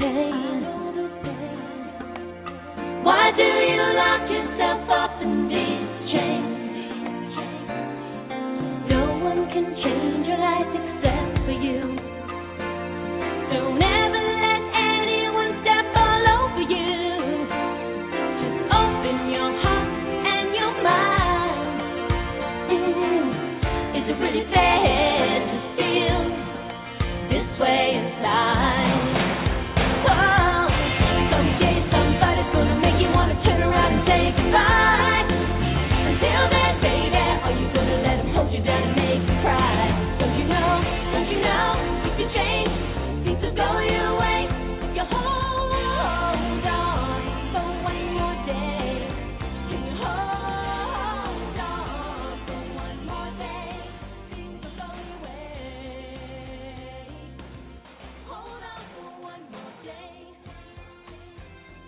pain? Why do you lock yourself up in these chains? No one can change your life except for you. Don't ever let anyone step all over you. Just open your heart and your mind. Is it really fair to feel this way inside?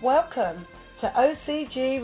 Welcome to OCG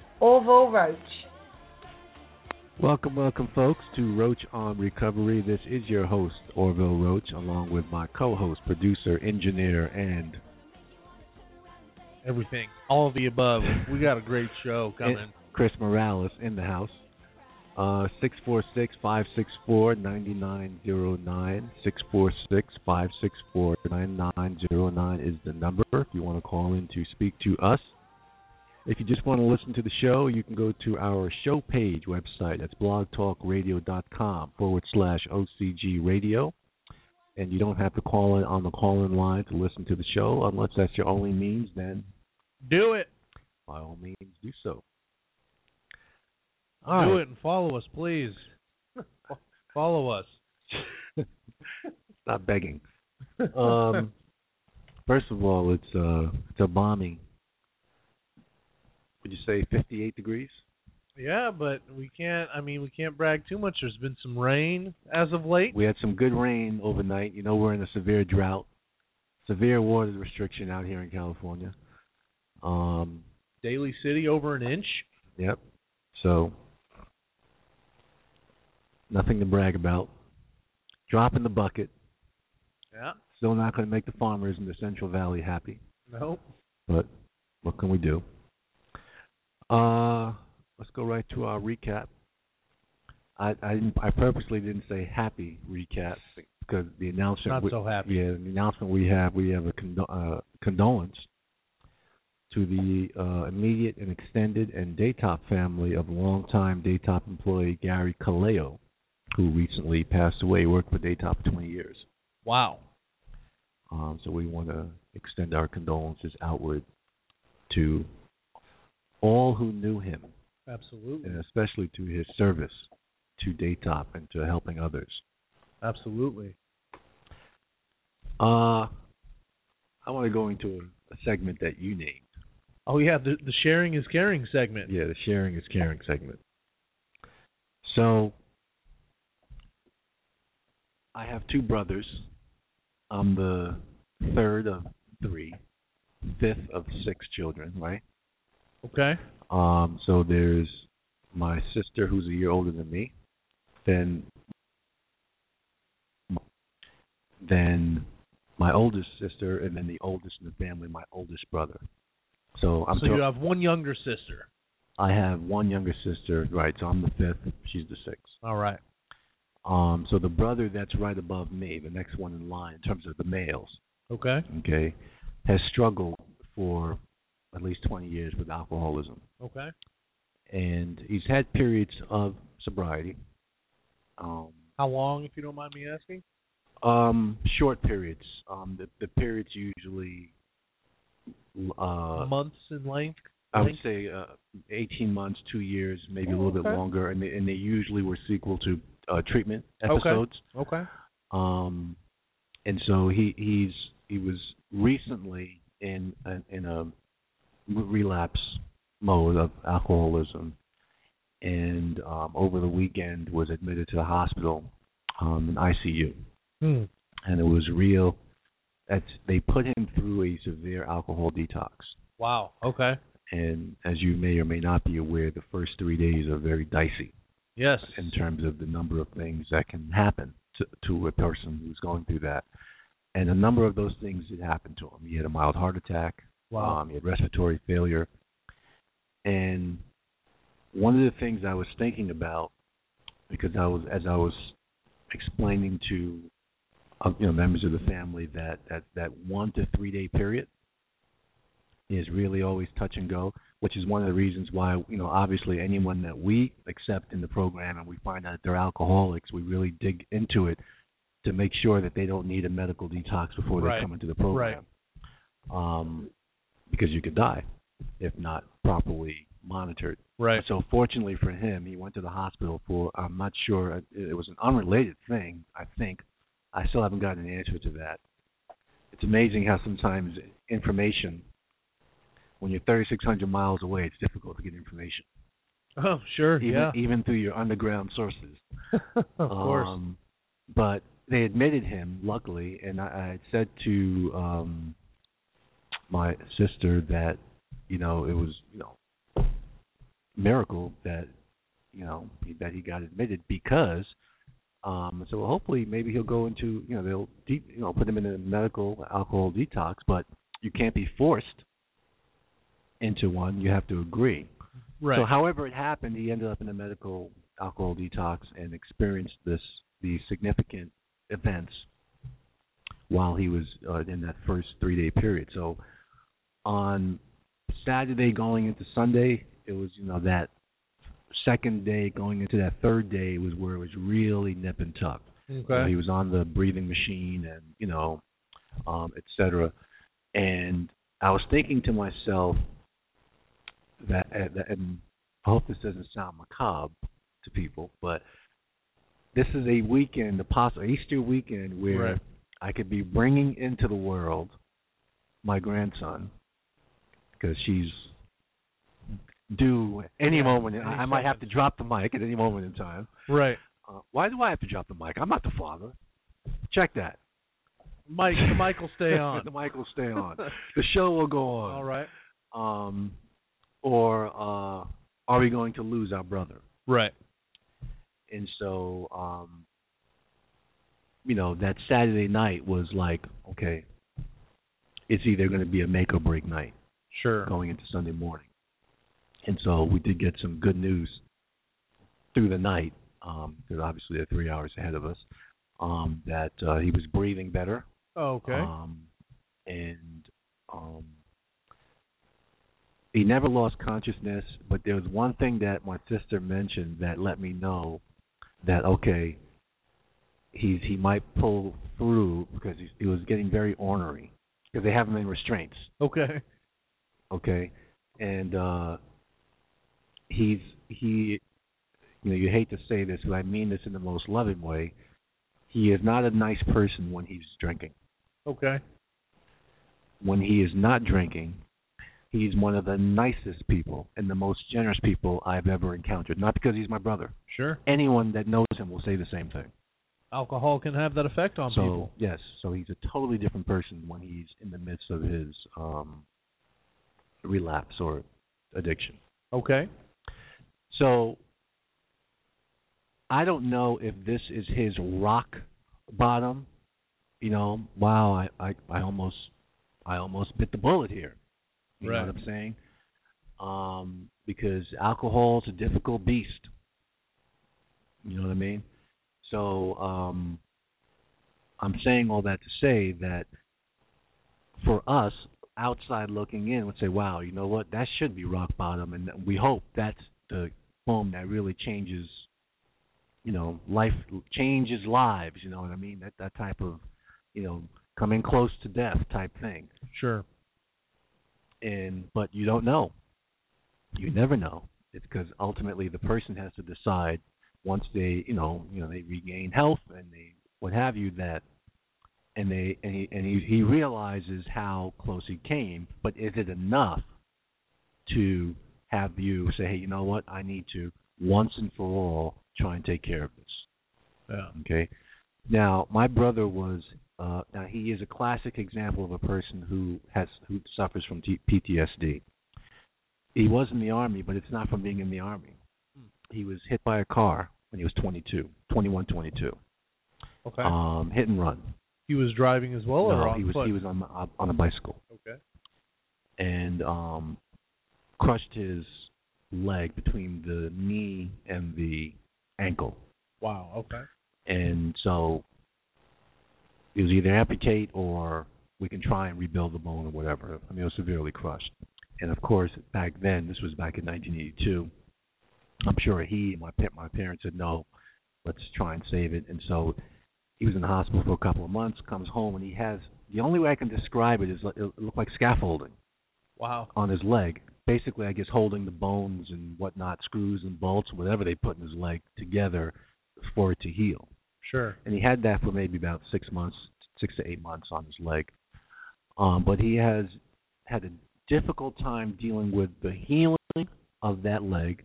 Orville Roach. Welcome, folks, to Roach on Recovery. This is your host, Orville Roach, along with my co-host, producer, engineer, and... everything. All of the above. We got a great show coming. It's Chris Morales in the house. 646-564-9909. 646-564-9909 is the number if you want to call in to speak to us. If you just want to listen to the show, you can go to our show page website. That's blogtalkradio.com/OCG Radio. And you don't have to call in on the call-in line to listen to the show unless that's your only means. Then do it. By all means, do so. All do right. It and follow us, please. Follow us. Stop begging. First of all, it's a balmy. Would you say 58 degrees? Yeah, but we can't brag too much. There's been some rain as of late. We had some good rain overnight. You know, we're in a severe drought, severe water restriction out here in California. Daly City over an inch. Yep. So... nothing to brag about. Drop in the bucket. Yeah. Still not going to make the farmers in the Central Valley happy. Nope. But what can we do? Let's go right to our recap. I purposely didn't say happy recap because the announcement. Not so happy. Yeah, the announcement we have a condolence to the immediate and extended and Daytop family of longtime Daytop employee Gary Kaleo, who recently passed away. Worked for Daytop 20 years. Wow. So we want to extend our condolences outward to all who knew him. Absolutely. And especially to his service to Daytop and to helping others. Absolutely. I want to go into a segment that you named. Oh, yeah, the sharing is caring segment. Yeah, the sharing is caring segment. So... I have two brothers. I'm the third of three, fifth of six children, right? Okay. So there's my sister who's a year older than me. Then my oldest sister, and then the oldest in the family, my oldest brother. So you have one younger sister. I have one younger sister, right? So I'm the fifth. She's the sixth. All right. So the brother that's right above me, the next one in line in terms of the males, okay, has struggled for at least 20 years with alcoholism. Okay. And he's had periods of sobriety. How long, if you don't mind me asking? Short periods. The periods usually... months in length? I would say 18 months, 2 years, maybe a little bit longer, and they usually were sequel to treatment episodes. Okay. And so he was recently in in a relapse mode of alcoholism, and over the weekend was admitted to the hospital, in ICU. Hmm. And it was real. They put him through a severe alcohol detox. Wow, okay. And as you may or may not be aware, the first 3 days are very dicey. Yes. In terms of the number of things that can happen to a person who's going through that. And a number of those things did happen to him. He had a mild heart attack. Wow. He had respiratory failure. And one of the things I was thinking about, because as I was explaining to members of the family that 1 to 3 day period is really always touch and go, which is one of the reasons why, obviously anyone that we accept in the program and we find out they're alcoholics, we really dig into it to make sure that they don't need a medical detox before they come into the program. Right. Because you could die if not properly monitored. Right. So fortunately for him, he went to the hospital for, I'm not sure, it was an unrelated thing, I think. I still haven't gotten an answer to that. It's amazing how sometimes information, when you're 3,600 miles away, it's difficult to get information. Oh, sure, even through your underground sources. Of course. But they admitted him, luckily, and I had said to my sister that, it was, a miracle that, that he got admitted because... So hopefully maybe he'll go into, they'll put him in a medical alcohol detox, but you can't be forced into one. You have to agree. Right. So however it happened, he ended up in a medical alcohol detox and experienced these significant events while he was in that first 3 day period. So on Saturday going into Sunday, it was, that second day going into that third day was where it was really nip and tuck. Okay. He was on the breathing machine and, et cetera. And I was thinking to myself that, and I hope this doesn't sound macabre to people, but this is a weekend, the possible Easter weekend, where I could be bringing into the world my grandson, because she's due any moment. I might have to drop the mic at any moment in time. Right. Why do I have to drop the mic? I'm not the father. Check that. The mic will stay on. The mic will stay on. The show will go on. All right. Or are we going to lose our brother? Right. And so, that Saturday night was like, okay, it's either going to be a make or break night. Sure. Going into Sunday morning. And so we did get some good news through the night, because obviously they're 3 hours ahead of us, that he was breathing better. Oh, okay. He never lost consciousness, but there was one thing that my sister mentioned that let me know that, okay, he might pull through, because he was getting very ornery, because they have him in restraints. Okay. Okay. And... you hate to say this, but I mean this in the most loving way. He is not a nice person when he's drinking. Okay. When he is not drinking, he's one of the nicest people and the most generous people I've ever encountered. Not because he's my brother. Sure. Anyone that knows him will say the same thing. Alcohol can have that effect on people. Yes. So he's a totally different person when he's in the midst of his relapse or addiction. Okay. So I don't know if this is his rock bottom. Wow, I almost bit the bullet here. You know what I'm saying? Because alcohol's a difficult beast. You know what I mean? So I'm saying all that to say that for us, outside looking in, would say, wow, you know what? That should be rock bottom, and we hope that's the poem that really changes, life, changes lives, you know what I mean? That type of, coming close to death type thing. Sure. But you don't know. You never know. It's because ultimately the person has to decide once they regain health and they what have you, that and he realizes how close he came, but is it enough to have you say, hey, you know what, I need to once and for all try and take care of this? Yeah. Okay. Now, my brother was now he is a classic example of a person who suffers from PTSD. He was in the Army, but it's not from being in the Army. He was hit by a car when he was 22. Okay. Hit and run. He was driving as well, or he was on a bicycle. Okay. And crushed his leg between the knee and the ankle. Wow. Okay. And so it was either amputate or we can try and rebuild the bone or whatever. I mean, it was severely crushed. And, of course, back then, this was back in 1982, I'm sure he and my parents said, no, let's try and save it. And so he was in the hospital for a couple of months, comes home, and he has – the only way I can describe it is it looked like scaffolding. Wow. On his leg. Basically, I guess, holding the bones and whatnot, screws and bolts, whatever they put in his leg together for it to heal. Sure. And he had that for maybe about 6 to 8 months on his leg. But he has had a difficult time dealing with the healing of that leg,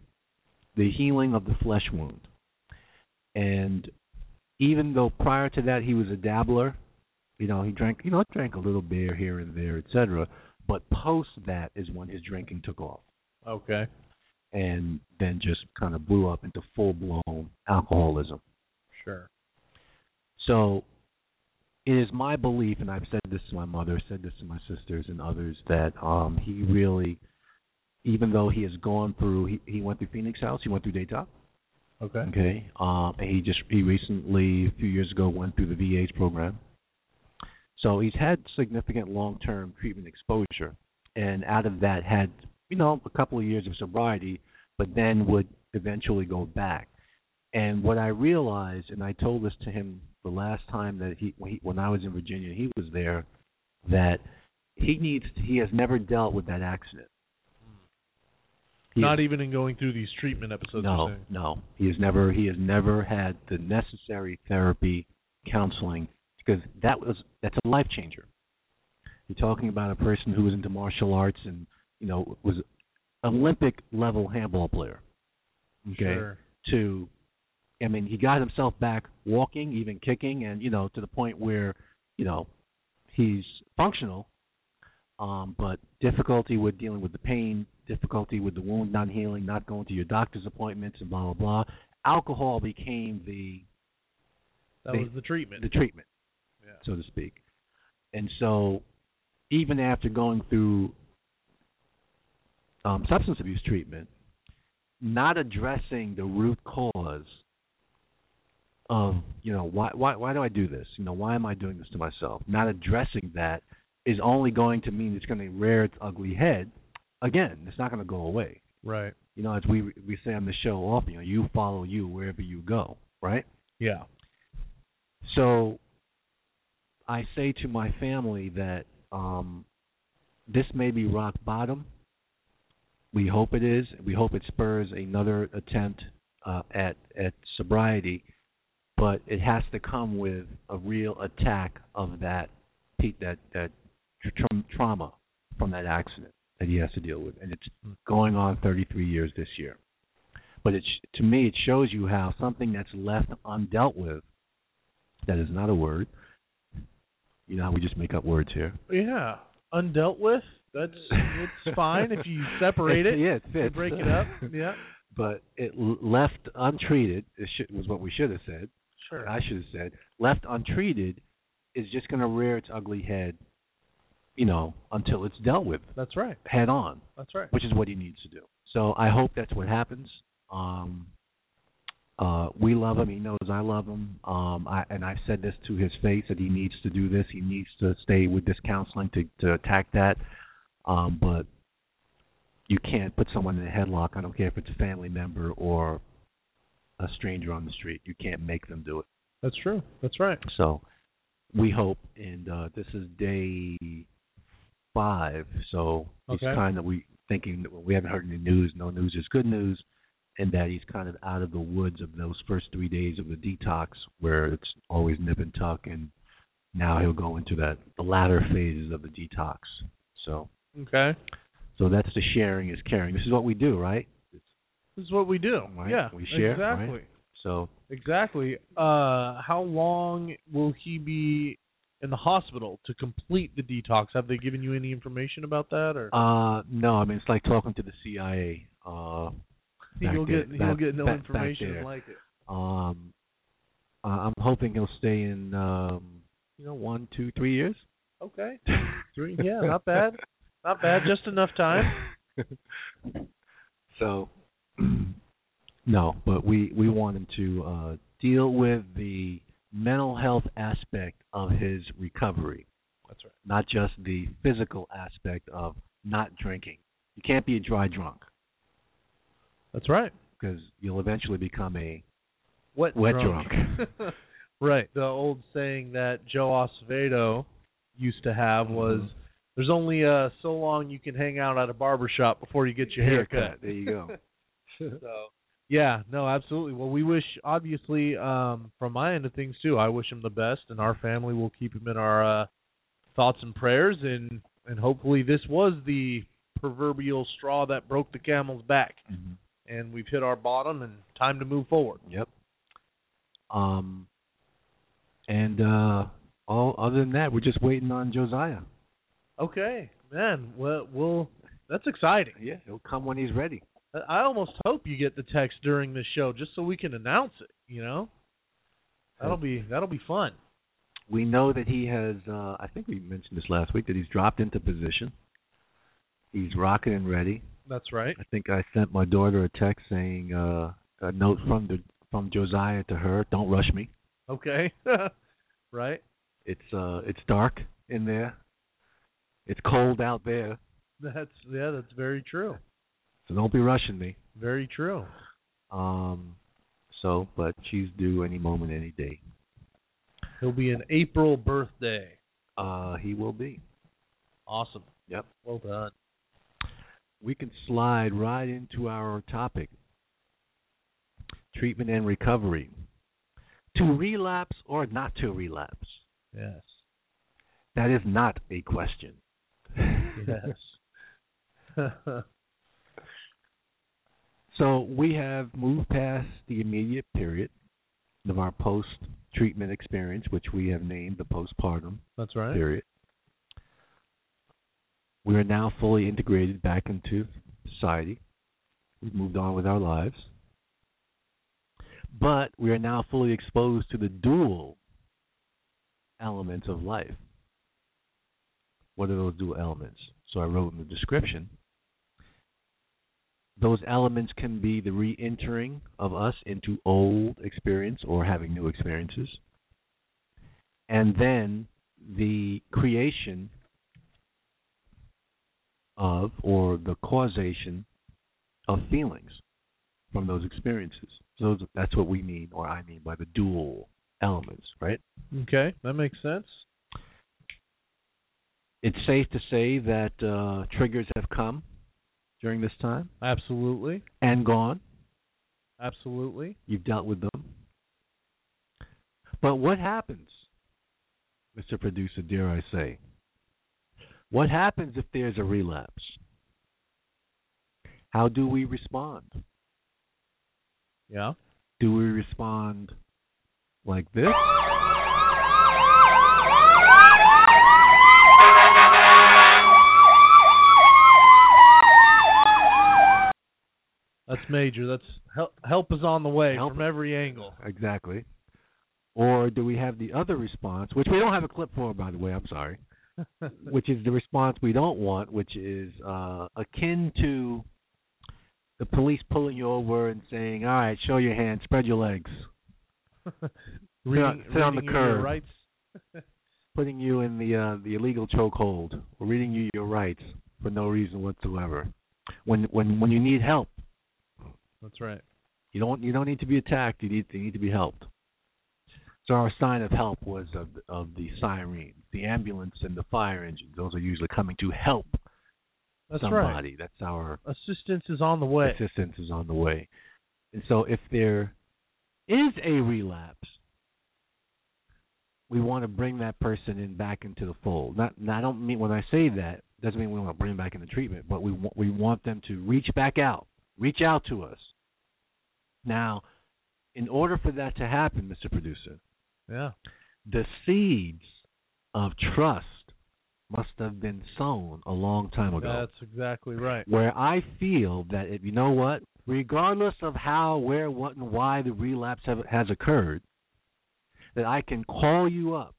the healing of the flesh wound. And even though prior to that he was a dabbler, you know, he drank a little beer here and there, etc. But post that is when his drinking took off. Okay. And then just kind of blew up into full-blown alcoholism. Sure. So it is my belief, and I've said this to my mother, said this to my sisters and others, that he really, even though he has gone through, he went through Phoenix House, he went through Daytop. Okay. Okay. And he recently, a few years ago, went through the VA's program. So he's had significant long-term treatment exposure, and out of that had, you know, a couple of years of sobriety, but then would eventually go back. And what I realized, and I told this to him the last time that when I was in Virginia, he was there, that he has never dealt with that accident. Not even in going through these treatment episodes. No. He has never had the necessary therapy, counseling, because that's a life changer. You're talking about a person who was into martial arts and, you know, was an Olympic-level handball player. Okay. Sure. He got himself back walking, even kicking, and, you know, to the point where, you know, he's functional, but difficulty with dealing with the pain, difficulty with the wound not healing, not going to your doctor's appointments, and blah, blah, blah. Alcohol became the treatment. The treatment, yeah. So to speak. And so even after going through substance abuse treatment, not addressing the root cause of, you know, why do I do this? You know, why am I doing this to myself? Not addressing that is only going to mean it's going to rear its ugly head. Again, it's not going to go away. Right. You know, as we say on the show often, you know, you follow you wherever you go, right? Yeah. So I say to my family that this may be rock bottom. We hope it is. We hope it spurs another attempt at sobriety, but it has to come with a real attack of that trauma from that accident that he has to deal with, and it's going on 33 years this year. But to me, it shows you how something that's left undealt with, that is not a word. You know how we just make up words here. Yeah, undealt with. It's fine if you separate it. Yeah, it fits. Break it up. Yeah. But it left untreated was what we should have said. Sure. I should have said left untreated is just going to rear its ugly head, you know, until it's dealt with. That's right. Head on. That's right. Which is what he needs to do. So I hope that's what happens. We love him. He knows I love him. I've said this to his face that he needs to do this. He needs to stay with this counseling to attack that. But you can't put someone in a headlock. I don't care if it's a family member or a stranger on the street. You can't make them do it. That's true. That's right. So we hope, and this is day 5. So it's kind of thinking that we haven't heard any news. No news is good news, and that he's kind of out of the woods of those first 3 days of the detox where it's always nip and tuck and now he'll go into the latter phases of the detox. So okay. So that's the sharing is caring. This is what we do, right? This is what we do. Right? Yeah, we share. Exactly. Right? So exactly. How long will he be in the hospital to complete the detox? Have they given you any information about that? Or no. I mean, it's like talking to the CIA. He'll get no information like it. I'm hoping he'll stay in 1, 2, 3 years. Okay. 3. Yeah, not bad. Not bad. Just enough time. So. No, but we want him to deal with the mental health aspect of his recovery. That's right. Not just the physical aspect of not drinking. You can't be a dry drunk. That's right. Because you'll eventually become a wet drunk. Right. The old saying that Joe Acevedo used to have was, there's only so long you can hang out at a barbershop before you get your haircut. There you go. So, yeah, no, absolutely. Well, we wish, obviously, from my end of things, too, I wish him the best, and our family will keep him in our thoughts and prayers, and hopefully this was the proverbial straw that broke the camel's back, and we've hit our bottom, and time to move forward. Yep. Other than that, we're just waiting on Josiah. Okay, man, well, that's exciting. Yeah, he'll come when he's ready. I almost hope you get the text during this show just so we can announce it, you know? That'll be fun. We know that he has, I think we mentioned this last week, that he's dropped into position. He's rocking and ready. That's right. I think I sent my daughter a text saying, a note from Josiah to her, don't rush me. Okay. Right. It's dark in there. It's cold out there. That's very true. So don't be rushing me. Very true. But she's due any moment, any day. He'll be an April birthday. He will be. Awesome. Yep. Well done. We can slide right into our topic. Treatment and recovery. To relapse or not to relapse? Yes. That is not a question. Yes. So we have moved past the immediate period of our post-treatment experience, which we have named the postpartum period. We are now fully integrated back into society. We've moved on with our lives. But we are now fully exposed to the dual elements of life. What are those dual elements? So I wrote in the description, those elements can be the re-entering of us into old experience or having new experiences, and then the creation of or the causation of feelings from those experiences. So that's what we mean, or I mean, by the dual elements, right? Okay, that makes sense. It's safe to say that triggers have come during this time? Absolutely. And gone? Absolutely. You've dealt with them. But what happens, Mr. Producer, dare I say? What happens if there's a relapse? How do we respond? Yeah. Do we respond like this? That's major. That's help is on the way from every angle. Exactly. Or do we have the other response, which we don't have a clip for, by the way, I'm sorry, which is the response we don't want, which is akin to the police pulling you over and saying, all right, show your hands, spread your legs, sit on the curb, rights. Putting you in the illegal chokehold, or reading you your rights for no reason whatsoever when you need help. That's right. You don't need to be attacked. You need to be helped. So our sign of help was of the siren, the ambulance, and the fire engine. Those are usually coming to help somebody. Right. That's our assistance is on the way. Assistance is on the way. And so if there is a relapse, we want to bring that person in back into the fold. Not I don't mean when I say that, doesn't mean we want to bring them back into treatment, but we want them to reach back out, reach out to us. Now, in order for that to happen, Mr. Producer, yeah, the seeds of trust must have been sown a long time ago. That's exactly right. Where I feel that, if you know what, regardless of how, where, what, and why the relapse has occurred, that I can call you up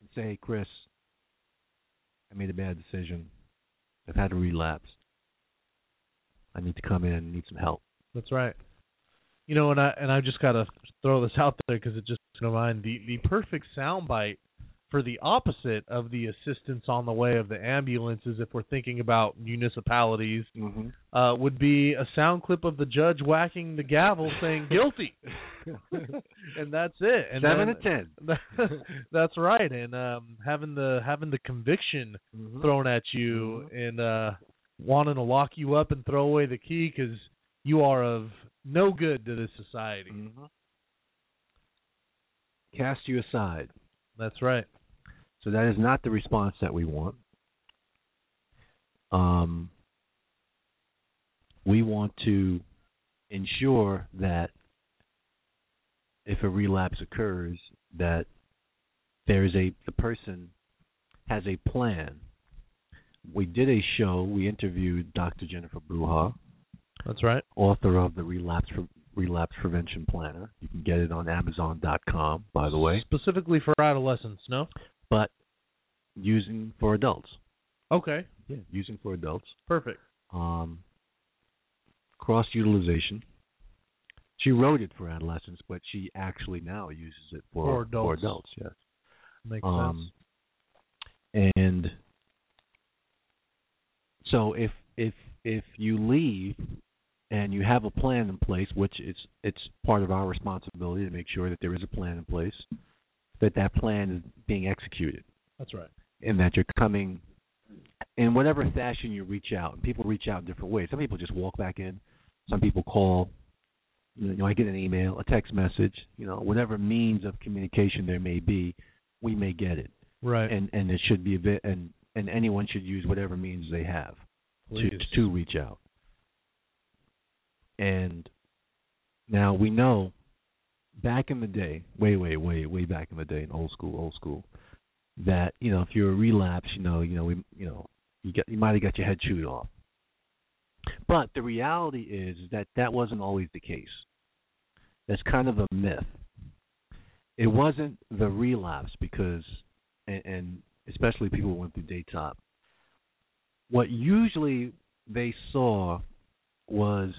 and say, Chris, I made a bad decision. I've had a relapse. I need to come in and need some help. That's right. You know, and I just got to throw this out there because it just came to mind. The perfect soundbite for the opposite of the assistance on the way of the ambulances, if we're thinking about municipalities, mm-hmm. Would be a sound clip of the judge whacking the gavel saying guilty. And that's it. And 7 to 10. That's right. And having the conviction mm-hmm. thrown at you mm-hmm. and wanting to lock you up and throw away the key because you are of no good to this society. Mm-hmm. Cast you aside. That's right. So that is not the response that we want. We want to ensure that if a relapse occurs, that there is the person has a plan. We did a show. We interviewed Dr. Jennifer Bruha. That's right. Author of the Relapse Prevention Planner. You can get it on Amazon.com, by the way. Specifically for adolescents, no? But using for adults. Okay. Yeah, using for adults. Perfect. Cross-utilization. She wrote it for adolescents, but she actually now uses it for adults. For adults, yes. Makes sense. And so if you leave and you have a plan in place, which it's part of our responsibility to make sure that there is a plan in place, that plan is being executed. That's right. And that you're coming in whatever fashion you reach out. And people reach out in different ways. Some people just walk back in. Some people call. You know, I get an email, a text message. You know, whatever means of communication there may be, we may get it. Right. And it should be a bit. And anyone should use whatever means they have to reach out. And now we know back in the day, way back in the day, in old school, that, you know, if you're a relapse, you might have got your head chewed off. But the reality is that that wasn't always the case. That's kind of a myth. It wasn't the relapse because, and especially people who went through Daytop, what usually they saw was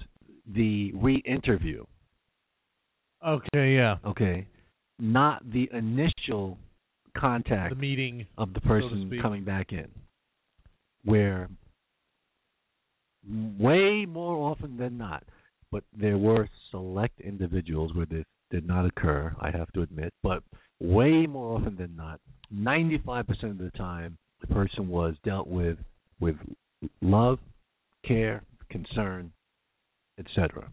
the re-interview. Okay, yeah. Okay. Not the initial contact, the meeting of the person so coming back in, where way more often than not, but there were select individuals where this did not occur, I have to admit, but way more often than not, 95% of the time, the person was dealt with love, care, concern, etc.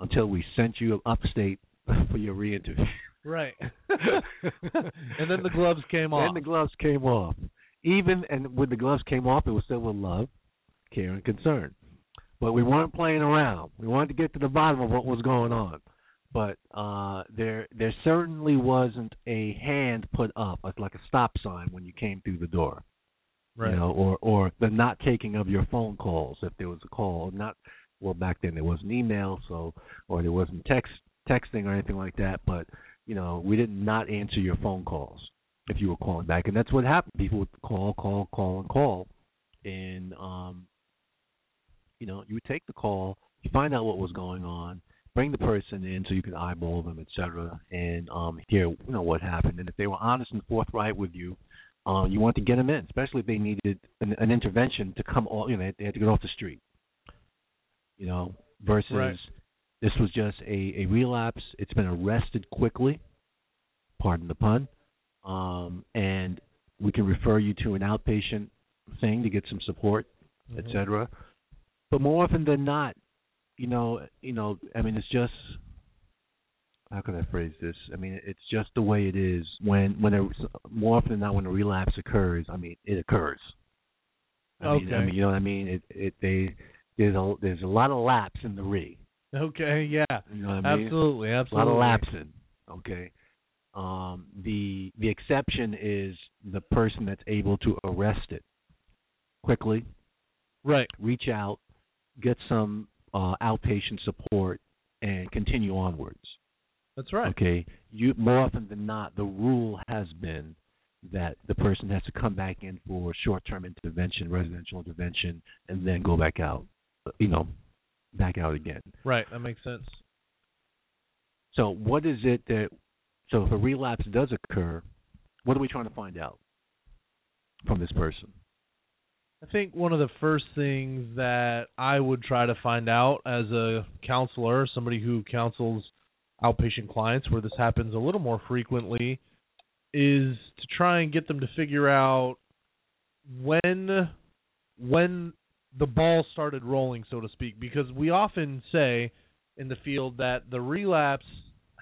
Until we sent you upstate for your re-interview. Right. And then the gloves came off. And when the gloves came off, it was still with love, care, and concern. But we weren't playing around. We wanted to get to the bottom of what was going on. But there certainly wasn't a hand put up, like a stop sign when you came through the door. Right. You know, or the not taking of your phone calls if there was a call. Back then there wasn't email, or there wasn't texting or anything like that. But you know, we did not answer your phone calls if you were calling back, and that's what happened. People would call, and you know, you would take the call, you find out what was going on, bring the person in so you could eyeball them, etc., and hear what happened. And if they were honest and forthright with you. You want to get them in, especially if they needed an intervention to come off. You know, they had to get off the street. You know, versus right. This was just a relapse. It's been arrested quickly. Pardon the pun. And we can refer you to an outpatient thing to get some support, mm-hmm. etc. But more often than not, it's just how can I phrase this? I mean, it's just the way it is. When there, more often than not, when a relapse occurs, I mean, it occurs. I mean, you know what I mean? There's a lot of lapse in the re. Okay, yeah, you know what I mean? Absolutely. A lot of lapsing. Okay. The exception is the person that's able to arrest it quickly. Right. Reach out, get some outpatient support, and continue onwards. That's right. Okay. More often than not, the rule has been that the person has to come back in for short-term intervention, residential intervention, and then go back out, back out again. Right. That makes sense. So what is it that – so if a relapse does occur, what are we trying to find out from this person? I think one of the first things that I would try to find out as a counselor, somebody who counsels outpatient clients where this happens a little more frequently, is to try and get them to figure out when the ball started rolling, so to speak, because we often say in the field that the relapse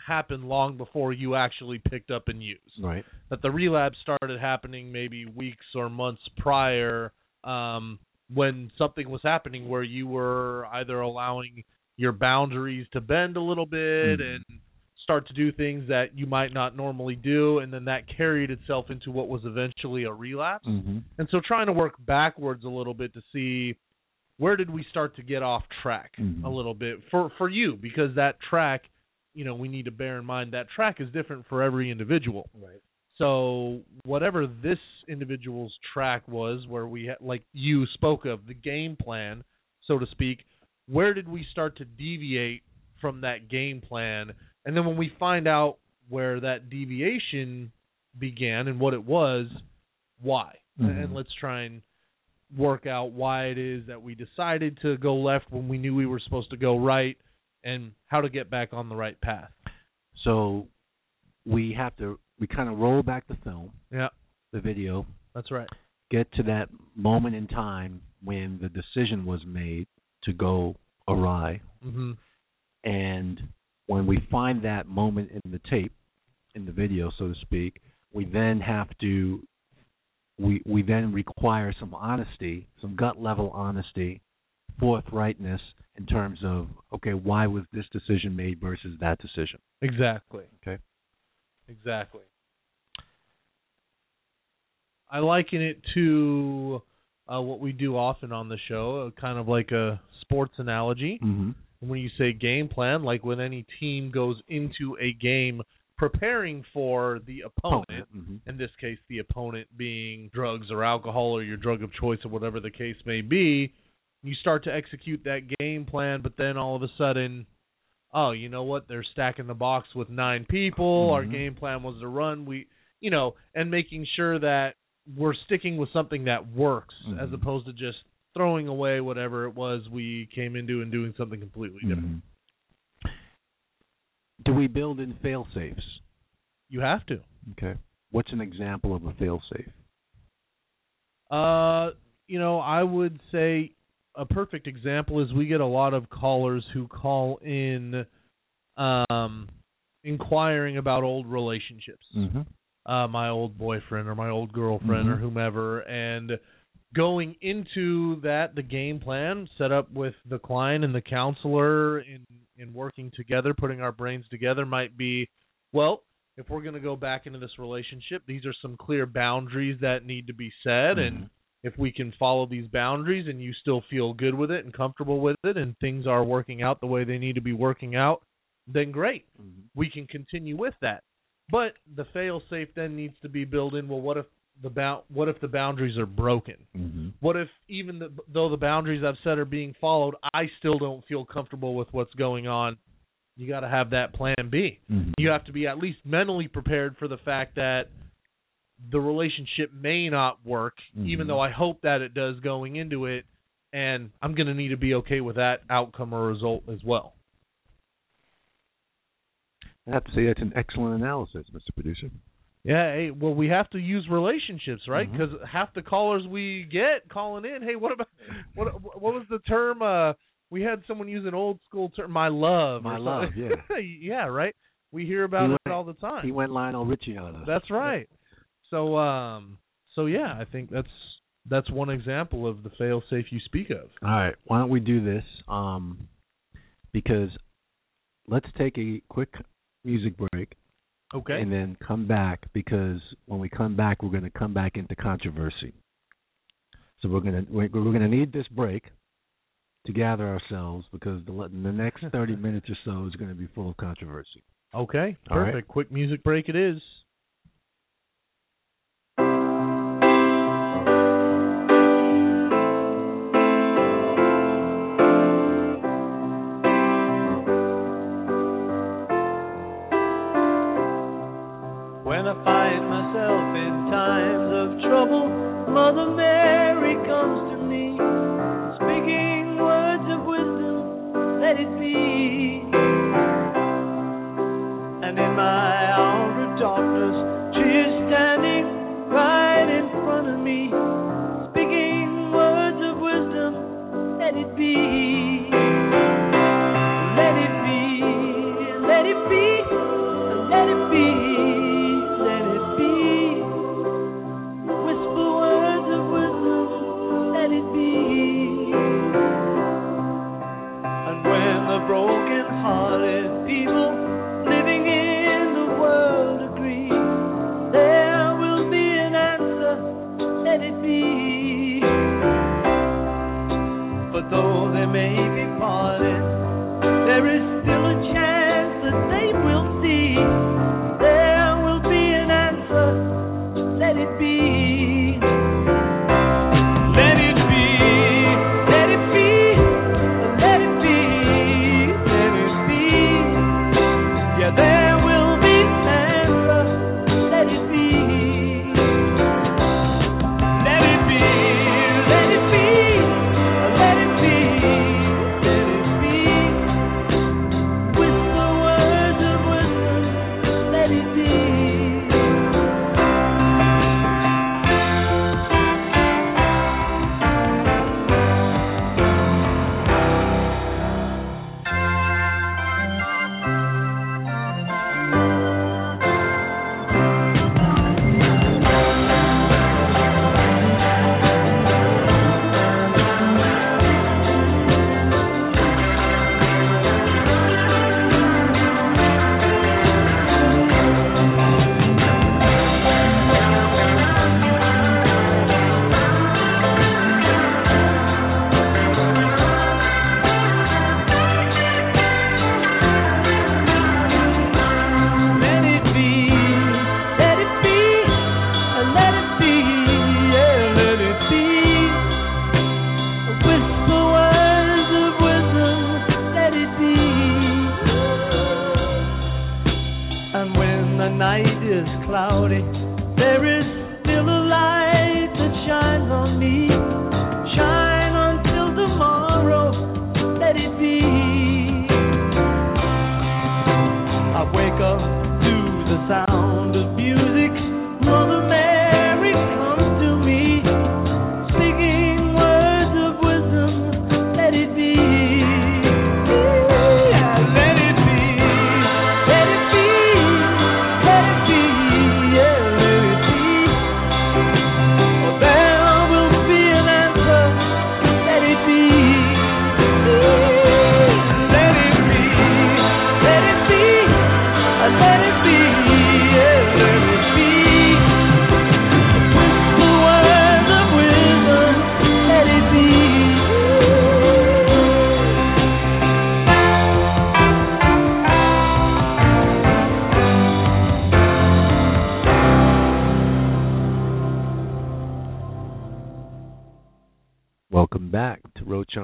happened long before you actually picked up and used. Right. That the relapse started happening maybe weeks or months prior. When something was happening where you were either allowing your boundaries to bend a little bit and start to do things that you might not normally do, and then that carried itself into what was eventually a relapse. Mm-hmm. And so trying to work backwards a little bit to see where did we start to get off track a little bit for you, because that track, we need to bear in mind that track is different for every individual. Right. So whatever this individual's track was, where like you spoke of, the game plan, so to speak, where did we start to deviate from that game plan? And then when we find out where that deviation began and what it was, why? Mm-hmm. And let's try and work out why it is that we decided to go left when we knew we were supposed to go right, and how to get back on the right path. So we have to... We kind of roll back the film, the video. That's right. Get to that moment in time when the decision was made to go awry. Mm-hmm. And when we find that moment in the tape, in the video, so to speak, we then have to, we then require some honesty, some gut-level honesty, forthrightness in terms of, okay, why was this decision made versus that decision? Exactly. Okay. Exactly. I liken it to what we do often on the show, kind of like a sports analogy. Mm-hmm. When you say game plan, like when any team goes into a game preparing for the opponent, in this case the opponent being drugs or alcohol or your drug of choice or whatever the case may be, you start to execute that game plan, but then all of a sudden... Oh, you know what? They're stacking the box with 9 people. Mm-hmm. Our game plan was to run. And making sure that we're sticking with something that works as opposed to just throwing away whatever it was we came into and doing something completely different. Do we build in fail safes? You have to. Okay. What's an example of a fail safe? I would say. A perfect example is we get a lot of callers who call in inquiring about old relationships, my old boyfriend or my old girlfriend or whomever, and going into that, the game plan set up with the client and the counselor in working together, putting our brains together might be, well, if we're going to go back into this relationship, these are some clear boundaries that need to be said, and if we can follow these boundaries and you still feel good with it and comfortable with it and things are working out the way they need to be working out, then great. Mm-hmm. We can continue with that. But the fail-safe then needs to be built in, well, what if the boundaries are broken? Mm-hmm. What if even though the boundaries I've set are being followed, I still don't feel comfortable with what's going on? You got to have that plan B. Mm-hmm. You have to be at least mentally prepared for the fact that the relationship may not work, even though I hope that it does going into it, and I'm going to need to be okay with that outcome or result as well. I have to say that's an excellent analysis, Mr. Producer. Yeah, hey, well, we have to use relationships, right? Because half the callers we get calling in, hey, what about what was the term? We had someone use an old school term, my love. My love, yeah. Yeah, right? We hear about it all the time. He went Lionel Richie on us. That's right. So, yeah, I think that's one example of the fail-safe you speak of. All right. Why don't we do this? Because let's take a quick music break. Okay. And then come back, because when we come back, we're going to come back into controversy. So we're going to need this break to gather ourselves, because the next 30 minutes or so is going to be full of controversy. Okay, perfect. Right. Quick music break it is. When I find myself in times of trouble, Mother Mary comes to me, speaking words of wisdom, let it be. And in my hour of darkness, she is standing right in front of me, speaking words of wisdom, let it be, let it be, let it be, let it be, let it be, whisper words of wisdom, let it be. And when the broken-hearted people though they may be parted, there is still a chance that they will see. There will be an answer, let it be. Let it be, let it be, let it be, let it be. Yeah, there will be an answer, let it be.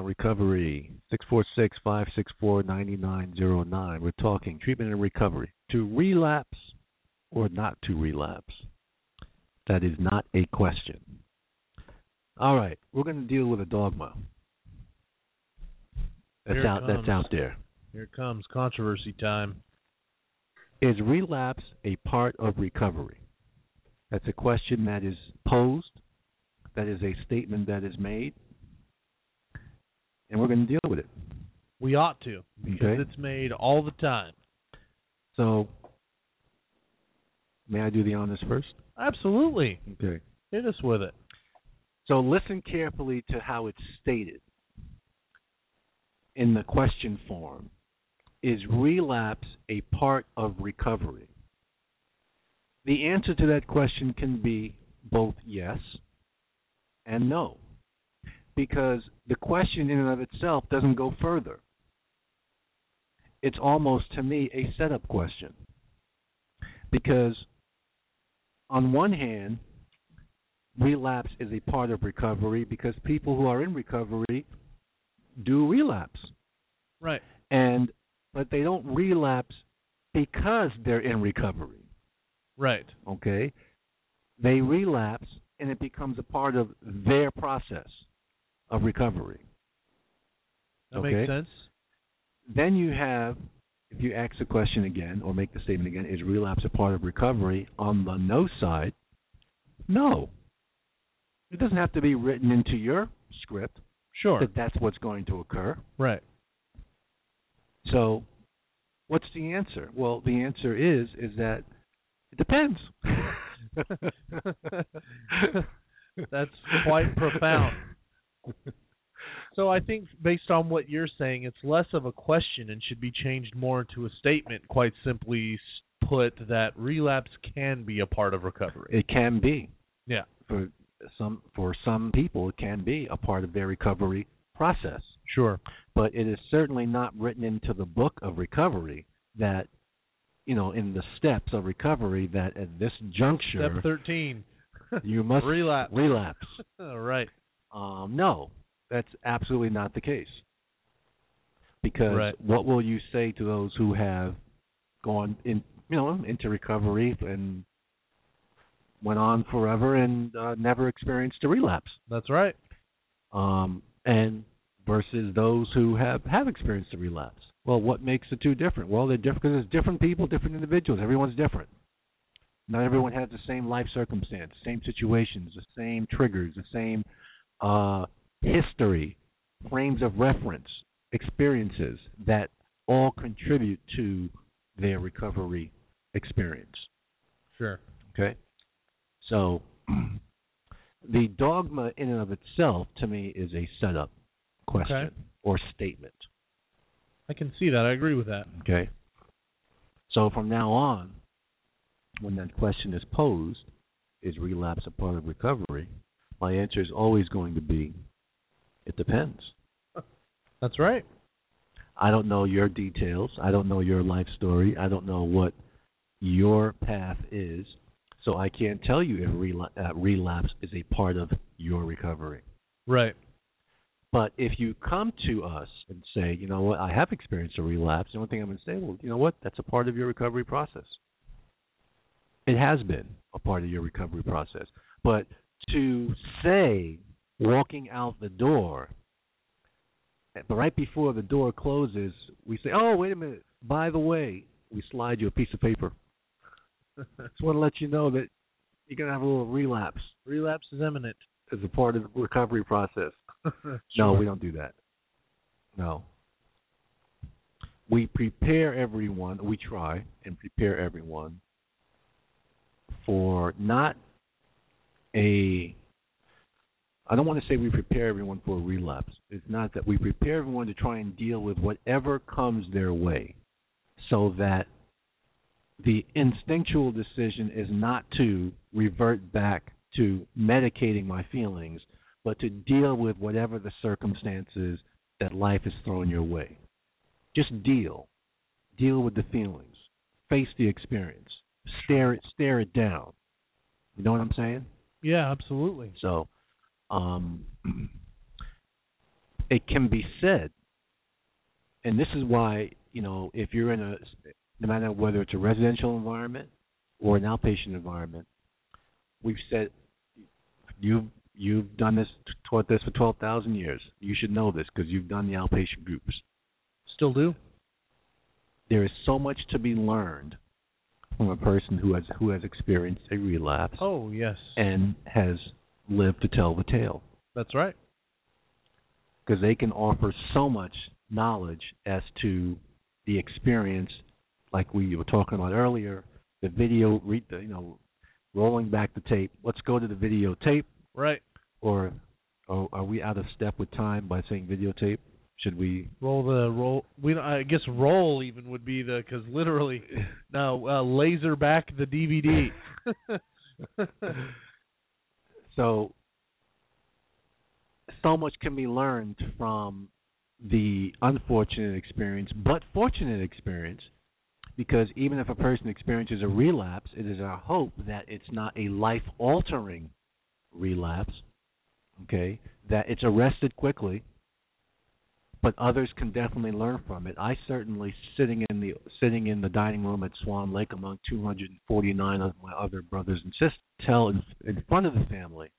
Recovery, 646-564-9909. We're talking treatment and recovery. To relapse or not to relapse? That is not a question. All right, we're going to deal with a dogma. That's out there. Here comes controversy time. Is relapse a part of recovery? That's a question that is posed. That is a statement that is made. And we're going to deal with it. We ought to, because it's made all the time. So, may I do the honors first? Absolutely. Okay. Hit us with it. So listen carefully to how it's stated in the question form. Is relapse a part of recovery? The answer to that question can be both yes and no, because the question in and of itself doesn't go further. It's almost, to me, a setup question, because on one hand, relapse is a part of recovery because people who are in recovery do relapse. Right. But they don't relapse because they're in recovery. Right. Okay? They relapse, and it becomes a part of their process of recovery. That makes sense. Then you have, if you ask the question again or make the statement again, is relapse a part of recovery? On the no side, no. It doesn't have to be written into your script. Sure. That that's what's going to occur. Right. So what's the answer? Well, the answer is that it depends. That's quite profound. So I think based on what you're saying, it's less of a question and should be changed more to a statement, quite simply put, that relapse can be a part of recovery. It can be. Yeah. For some people, it can be a part of their recovery process. Sure. But it is certainly not written into the book of recovery that, you know, in the steps of recovery, that at this juncture, Step 13. You must relapse. All right. No, that's absolutely not the case. Because what will you say to those who have gone in, you know, into recovery and went on forever and never experienced a relapse? That's right. And versus those who have experienced a relapse. Well, what makes the two different? Well, they're different because it's different people, different individuals. Everyone's different. Not everyone has the same life circumstance, same situations, the same triggers, the same history, frames of reference, experiences that all contribute to their recovery experience. Sure. Okay? So the dogma in and of itself, to me, is a setup question or statement. I can see that. I agree with that. Okay. So from now on, when that question is posed, is relapse a part of recovery, my answer is always going to be, it depends. That's right. I don't know your details. I don't know your life story. I don't know what your path is. So I can't tell you if relapse is a part of your recovery. Right. But if you come to us and say, you know what, I have experienced a relapse, the only thing I'm going to say, well, you know what, that's a part of your recovery process. It has been a part of your recovery process. But to say, walking out the door, but right before the door closes, we say, oh, wait a minute, by the way, we slide you a piece of paper. Just want to let you know that you're going to have a little relapse. Relapse is imminent. As a part of the recovery process. Sure. No, we don't do that. No. We prepare everyone, we try and prepare everyone for not a, I don't want to say we prepare everyone for a relapse. It's not that. We prepare everyone to try and deal with whatever comes their way so that the instinctual decision is not to revert back to medicating my feelings, but to deal with whatever the circumstances that life has thrown your way. Just deal. Deal with the feelings. Face the experience. Stare it down. You know what I'm saying? Yeah, absolutely. So it can be said, and this is why, you know, if you're in a, no matter whether it's a residential environment or an outpatient environment, we've said, you've done this, taught this for 12,000 years. You should know this because you've done the outpatient groups. Still do. There is so much to be learned from a person who has experienced a relapse. Oh, yes. And has lived to tell the tale. That's right. Because they can offer so much knowledge as to the experience like we were talking about earlier, the video, rolling back the tape. Let's go to the videotape. Right. Or are we out of step with time by saying videotape? Should we roll? I guess roll even would be because literally now laser back the DVD. So much can be learned from the unfortunate experience, but fortunate experience, because even if a person experiences a relapse, it is our hope that it's not a life-altering relapse, okay, that it's arrested quickly, but others can definitely learn from it. I certainly, sitting in the dining room at Swan Lake among 249 of my other brothers and sisters, tell in front of the family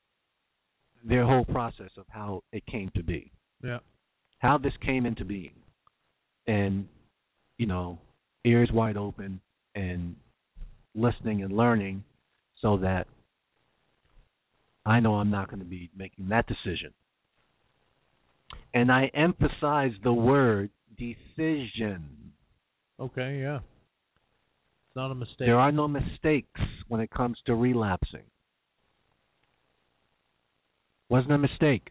their whole process of how it came to be. Yeah. How this came into being. And, ears wide open and listening and learning so that I know I'm not going to be making that decision. And I emphasize the word decision. Okay, yeah. It's not a mistake. There are no mistakes when it comes to relapsing. Wasn't a mistake,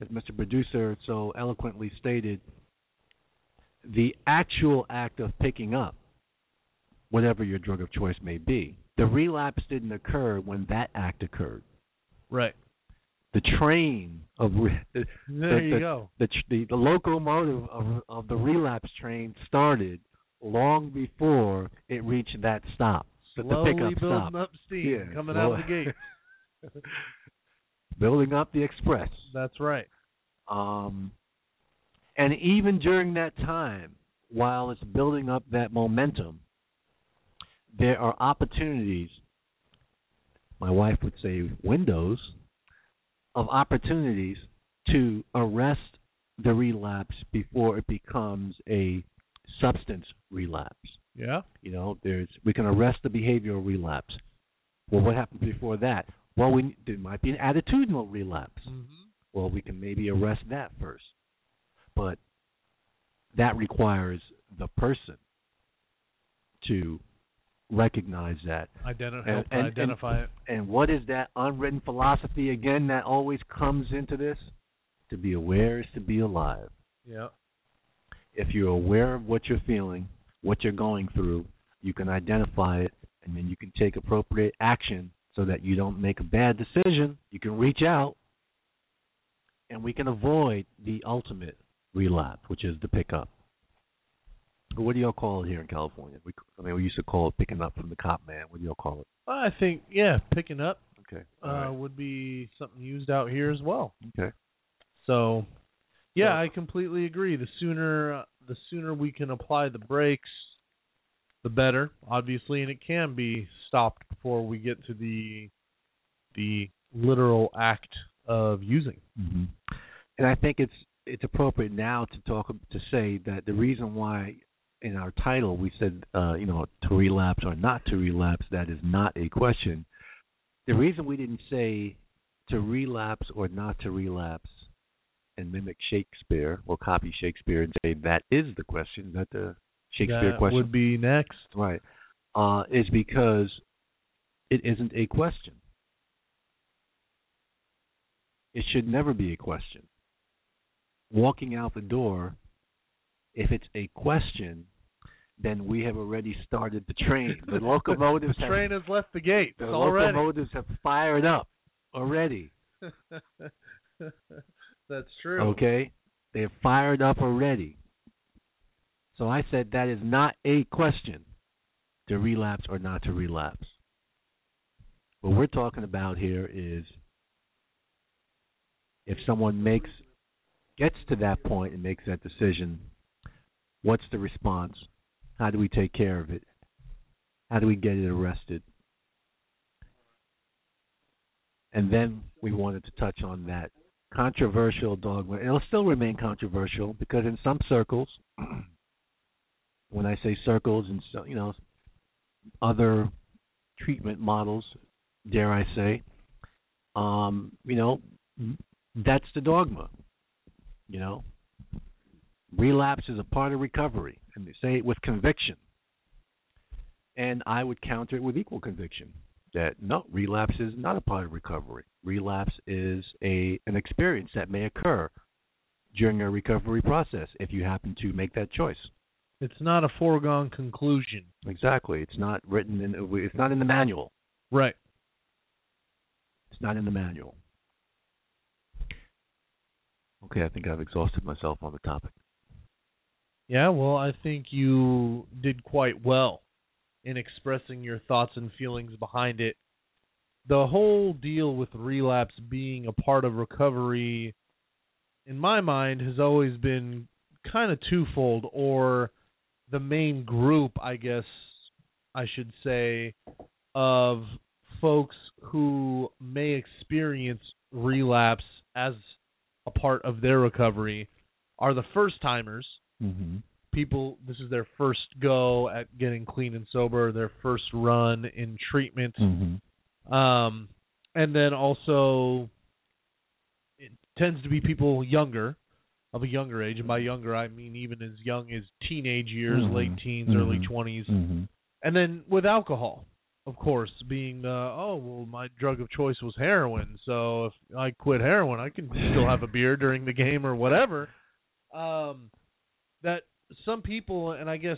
as Mr. Producer so eloquently stated. The actual act of picking up, whatever your drug of choice may be, the relapse didn't occur when that act occurred. Right. The train of the locomotive of the relapse train started long before it reached that stop. Slowly the pickup building stop. Up steam, yeah, coming out of the gate. Building up the express. That's right. And even during that time, while it's building up that momentum, there are opportunities, my wife would say windows, of opportunities to arrest the relapse before it becomes a substance relapse. Yeah. We can arrest the behavioral relapse. Well, what happened before that? Well, there might be an attitudinal relapse. Mm-hmm. Well, we can maybe arrest that first. But that requires the person to recognize that. Identify it. And what is that unwritten philosophy, again, that always comes into this? To be aware is to be alive. Yeah. If you're aware of what you're feeling, what you're going through, you can identify it, and then you can take appropriate action so that you don't make a bad decision. You can reach out, and we can avoid the ultimate relapse, which is the pickup. What do y'all call it here in California? We used to call it picking up from the cop, man. What do y'all call it? I think, picking up would be something used out here as well. Okay. So, I completely agree. The sooner we can apply the brakes, the better, obviously, and it can be stopped before we get to the literal act of using. Mm-hmm. And I think it's appropriate now to say that the reason why in our title we said to relapse or not to relapse, that is not a question. The reason we didn't say to relapse or not to relapse and mimic Shakespeare or copy Shakespeare and say that is the question, that the Shakespeare question would be next. Right. Is because it isn't a question. It should never be a question. Walking out the door, if it's a question, then we have already started the train. The locomotives the train has left the gate. The already. Locomotives have fired up already. That's true. Okay? They have fired up already. So I said that is not a question, to relapse or not to relapse. What we're talking about here is if someone gets to that point and makes that decision, what's the response? How do we take care of it? How do we get it arrested? And then we wanted to touch on that controversial dogma. It'll still remain controversial because in some circles, when I say circles and other treatment models, dare I say, that's the dogma. Relapse is a part of recovery, and they say it with conviction. And I would counter it with equal conviction that no, relapse is not a part of recovery. Relapse is an experience that may occur during a recovery process if you happen to make that choice. It's not a foregone conclusion. Exactly. It's not written in. It's not in the manual. Right. It's not in the manual. Okay, I think I've exhausted myself on the topic. Yeah, well, I think you did quite well in expressing your thoughts and feelings behind it. The whole deal with relapse being a part of recovery, in my mind, has always been kind of twofold, or the main group, I guess I should say, of folks who may experience relapse as a part of their recovery are the first-timers. Mm-hmm. People, this is their first go at getting clean and sober, their first run in treatment. Mm-hmm. And then also it tends to be people younger, of a younger age. And by younger, I mean even as young as teenage years, mm-hmm. late teens, mm-hmm. early 20s. Mm-hmm. And then with alcohol, of course, being, my drug of choice was heroin. So if I quit heroin, I can still have a beer during the game or whatever. That some people, and I guess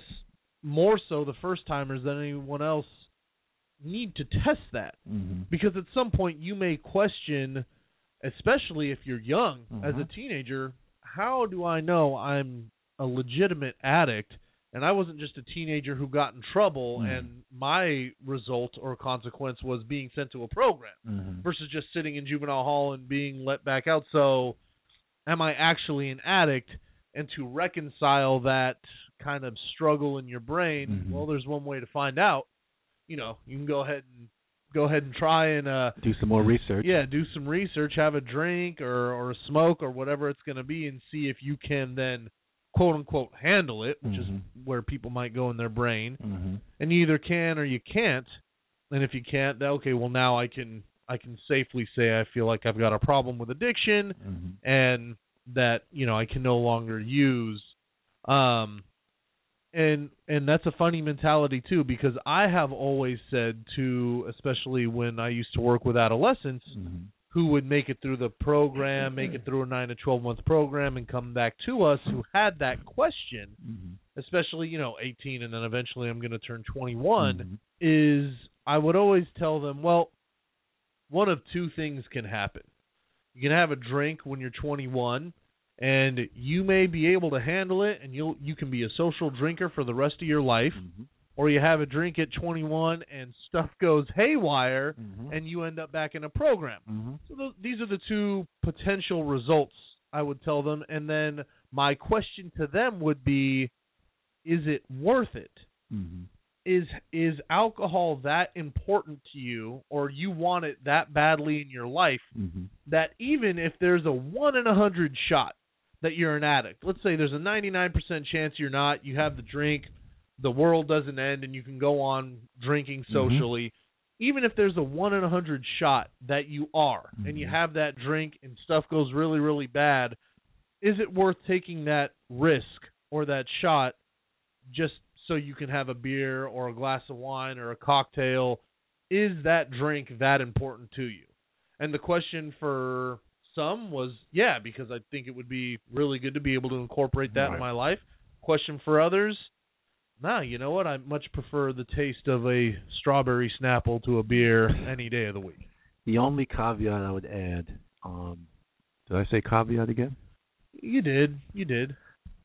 more so the first-timers than anyone else, need to test that. Mm-hmm. Because at some point you may question, especially if you're young, mm-hmm. as a teenager, how do I know I'm a legitimate addict and I wasn't just a teenager who got in trouble mm-hmm. and my result or consequence was being sent to a program mm-hmm. versus just sitting in juvenile hall and being let back out. So am I actually an addict? And to reconcile that kind of struggle in your brain, mm-hmm. well, there's one way to find out. You know, you can go ahead and try and do some more research. Yeah, do some research, have a drink or a smoke or whatever it's going to be, and see if you can then quote unquote handle it, which mm-hmm. is where people might go in their brain. Mm-hmm. And you either can or you can't. And if you can't, then, okay, well now I can safely say I feel like I've got a problem with addiction mm-hmm. and that, you know, I can no longer use. And that's a funny mentality, too, because I have always said to, especially when I used to work with adolescents mm-hmm. who would make it through the program, make it through a 9 to 12-month program and come back to us who had that question, mm-hmm. especially, you know, 18 and then eventually I'm going to turn 21, mm-hmm. is I would always tell them, well, one of two things can happen. You can have a drink when you're 21, and you may be able to handle it, and you can be a social drinker for the rest of your life, mm-hmm. or you have a drink at 21, and stuff goes haywire, mm-hmm. and you end up back in a program. Mm-hmm. So these are the two potential results, I would tell them, and then my question to them would be, is it worth it? Mm-hmm. Is alcohol that important to you, or you want it that badly in your life mm-hmm. that even if there's a 1 in 100 shot that you're an addict, let's say there's a 99% chance you're not, you have the drink, the world doesn't end, and you can go on drinking socially, mm-hmm. even if there's a 1 in 100 shot that you are, mm-hmm. and you have that drink and stuff goes really, really bad, is it worth taking that risk or that shot just so you can have a beer or a glass of wine or a cocktail? Is that drink that important to you? And the question for some was, yeah, because I think it would be really good to be able to incorporate that right. in my life. Question for others, nah, you know what? I much prefer the taste of a strawberry Snapple to a beer any day of the week. The only caveat I would add, did I say caveat again? You did.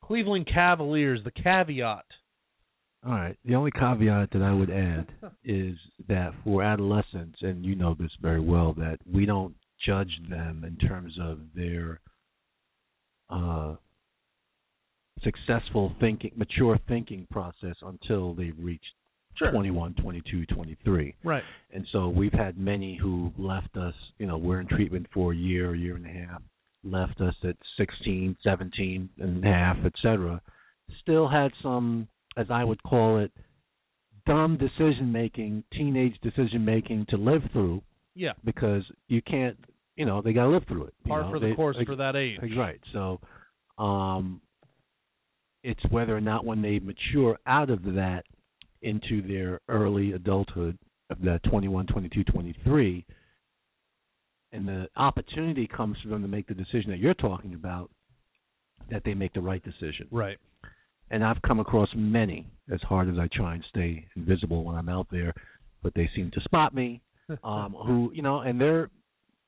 Cleveland Cavaliers, the caveat. All right. The only caveat that I would add is that for adolescents, and you know this very well, that we don't judge them in terms of their successful thinking, mature thinking process until they've reached sure. 21, 22, 23. Right. And so we've had many who left us, you know, we're in treatment for a year and a half, left us at 16, 17 and a half, et cetera, still had some, as I would call it, dumb decision-making, teenage decision-making to live through. Yeah. Because you can't, you know, they got to live through it. Par for the course for that age. Right. So it's whether or not when they mature out of that, into their early adulthood of that 21, 22, 23, and the opportunity comes for them to make the decision that you're talking about, that they make the right decision. Right. And I've come across many, as hard as I try and stay invisible when I'm out there, but they seem to spot me, who, you know, and they're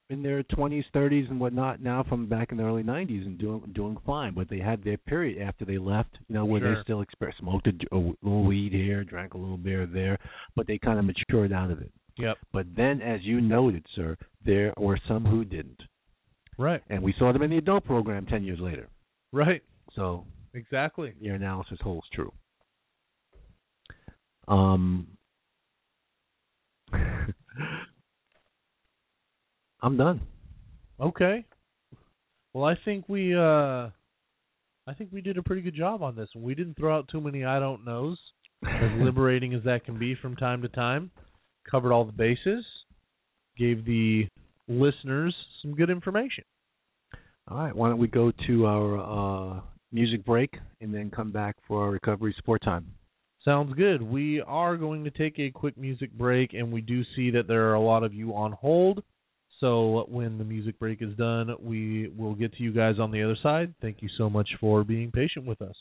in their 20s, 30s, and whatnot now from back in the early 90s and doing fine. But they had their period after they left, you know, where they still smoked a little weed here, drank a little beer there, but they kind of matured out of it. Yep. But then, as you noted, sir, there were some who didn't. Right. And we saw them in the adult program 10 years later. Right. So exactly. Your analysis holds true. I'm done. Okay. Well, I think we did a pretty good job on this one. We didn't throw out too many I don't knows, as liberating as that can be from time to time. Covered all the bases. Gave the listeners some good information. All right. Why don't we go to our music break and then come back for our recovery support time? Sounds good. We are going to take a quick music break, and we do see that there are a lot of you on hold. So when the music break is done, we will get to you guys on the other side. Thank you so much for being patient with us.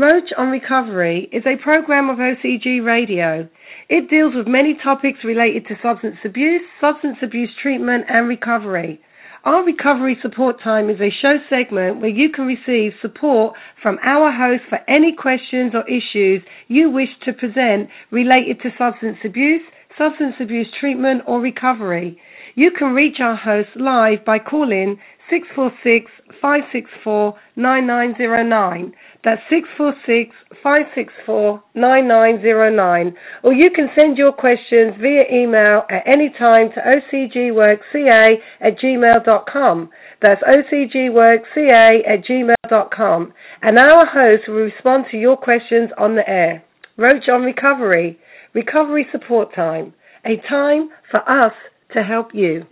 Roach on Recovery is a program of OCG Radio. It deals with many topics related to substance abuse treatment, and recovery. Our Recovery Support Time is a show segment where you can receive support from our host for any questions or issues you wish to present related to substance abuse treatment, or recovery. You can reach our host live by calling 646-564-9909. That's 646-564-9909. Or you can send your questions via email at any time to ocgworkca@gmail.com. That's ocgworkca@gmail.com. And our host will respond to your questions on the air. Roach on Recovery. Recovery Support Time. A time for us to help you.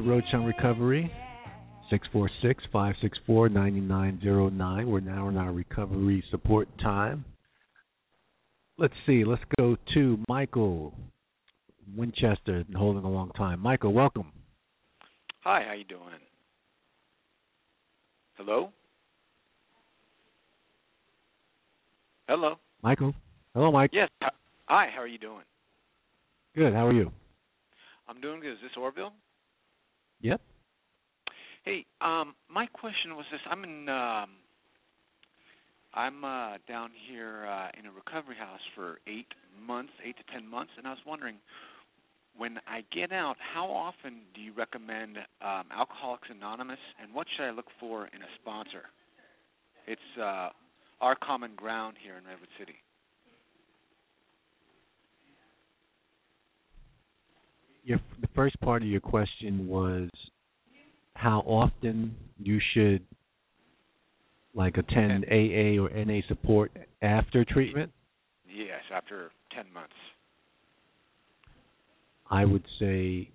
Roach on Recovery, 646-564-9909. We're now in our recovery support time. Let's see. Let's go to Michael Winchester, holding a long time. Michael, welcome. Hi, how you doing? Hello? Hello? Michael? Hello, Mike. Yes. Hi, how are you doing? Good. How are you? I'm doing good. Is this Orville? Yep. Hey, my question was this. I'm down here in a recovery house for 8 to 10 months, and I was wondering, when I get out, how often do you recommend Alcoholics Anonymous, and what should I look for in a sponsor? It's our common ground here in Redwood City. The first part of your question was how often you should, like, attend AA or NA support after treatment? Yes, after 10 months. I would say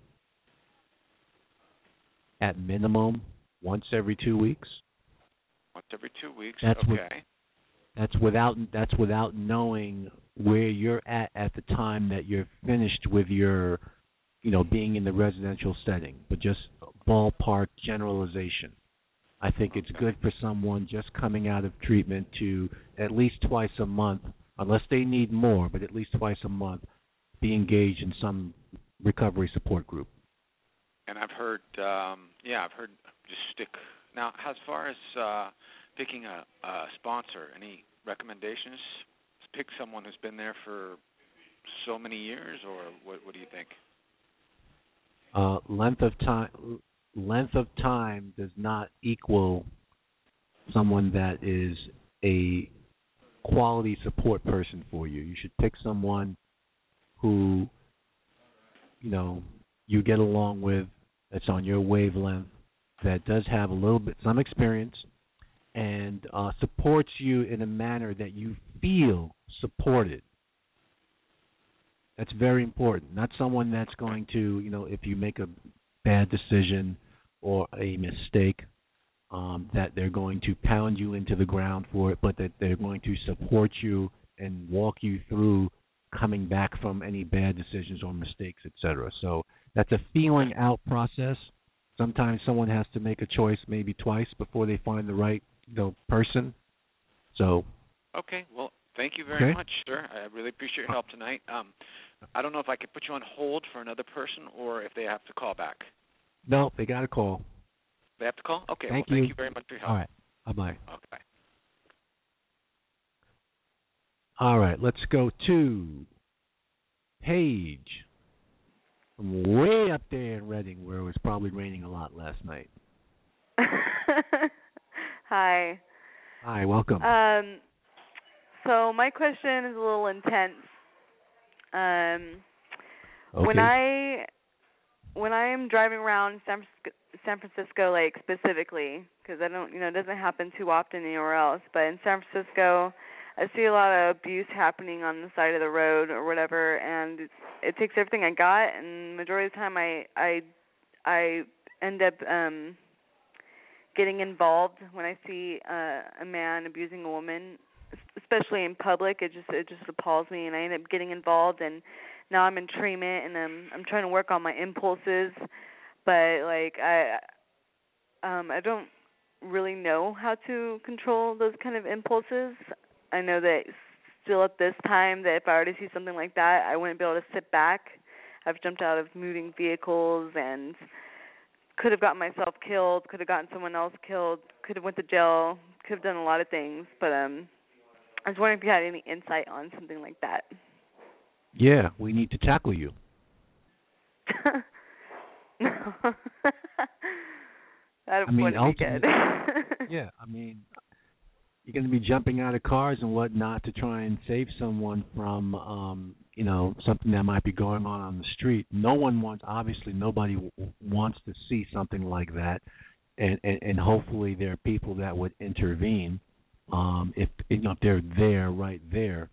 at minimum once every 2 weeks. Once every 2 weeks, that's okay. That's without knowing where you're at the time that you're finished with your, being in the residential setting, but just ballpark generalization. I think it's good for someone just coming out of treatment to at least twice a month, unless they need more, but at least twice a month, be engaged in some recovery support group. And I've heard, just stick. Now, as far as picking a sponsor, any recommendations? Pick someone who's been there for so many years, or what do you think? Length of time does not equal someone that is a quality support person for you. You should pick someone who, you get along with, that's on your wavelength, that does have a little bit, some experience, and supports you in a manner that you feel supported. That's very important. Not someone that's going to, if you make a bad decision or a mistake, that they're going to pound you into the ground for it, but that they're going to support you and walk you through coming back from any bad decisions or mistakes, etc. So that's a feeling out process. Sometimes someone has to make a choice maybe twice before they find the right, you know, person. So. Okay. Well, thank you very much, sir. I really appreciate your help tonight. I don't know if I could put you on hold for another person or if they have to call back. No, they got to call. They have to call? Okay. Thank you very much for your help. All right. Bye-bye. Okay. All right. Let's go to Paige from way up there in Reading where it was probably raining a lot last night. Hi. Hi. Welcome. So my question is a little intense. Okay. When I am driving around San Francisco, like specifically, because I don't, it doesn't happen too often anywhere else. But in San Francisco, I see a lot of abuse happening on the side of the road or whatever, and it takes everything I got. And majority of the time, I end up getting involved when I see a man abusing a woman, especially in public. It just appalls me, and I end up getting involved. And now I'm in treatment, and I'm trying to work on my impulses, but like I don't really know how to control those kind of impulses. I know that still at this time that if I were to see something like that, I wouldn't be able to sit back. I've jumped out of moving vehicles and could have gotten myself killed, could have gotten someone else killed, could have went to jail, could have done a lot of things. But I was wondering if you had any insight on something like that. Yeah, we need to tackle you. That wouldn't be good. Yeah, you're going to be jumping out of cars and whatnot to try and save someone from, something that might be going on the street. Nobody wants to see something like that, and hopefully there are people that would intervene if they're there, right there.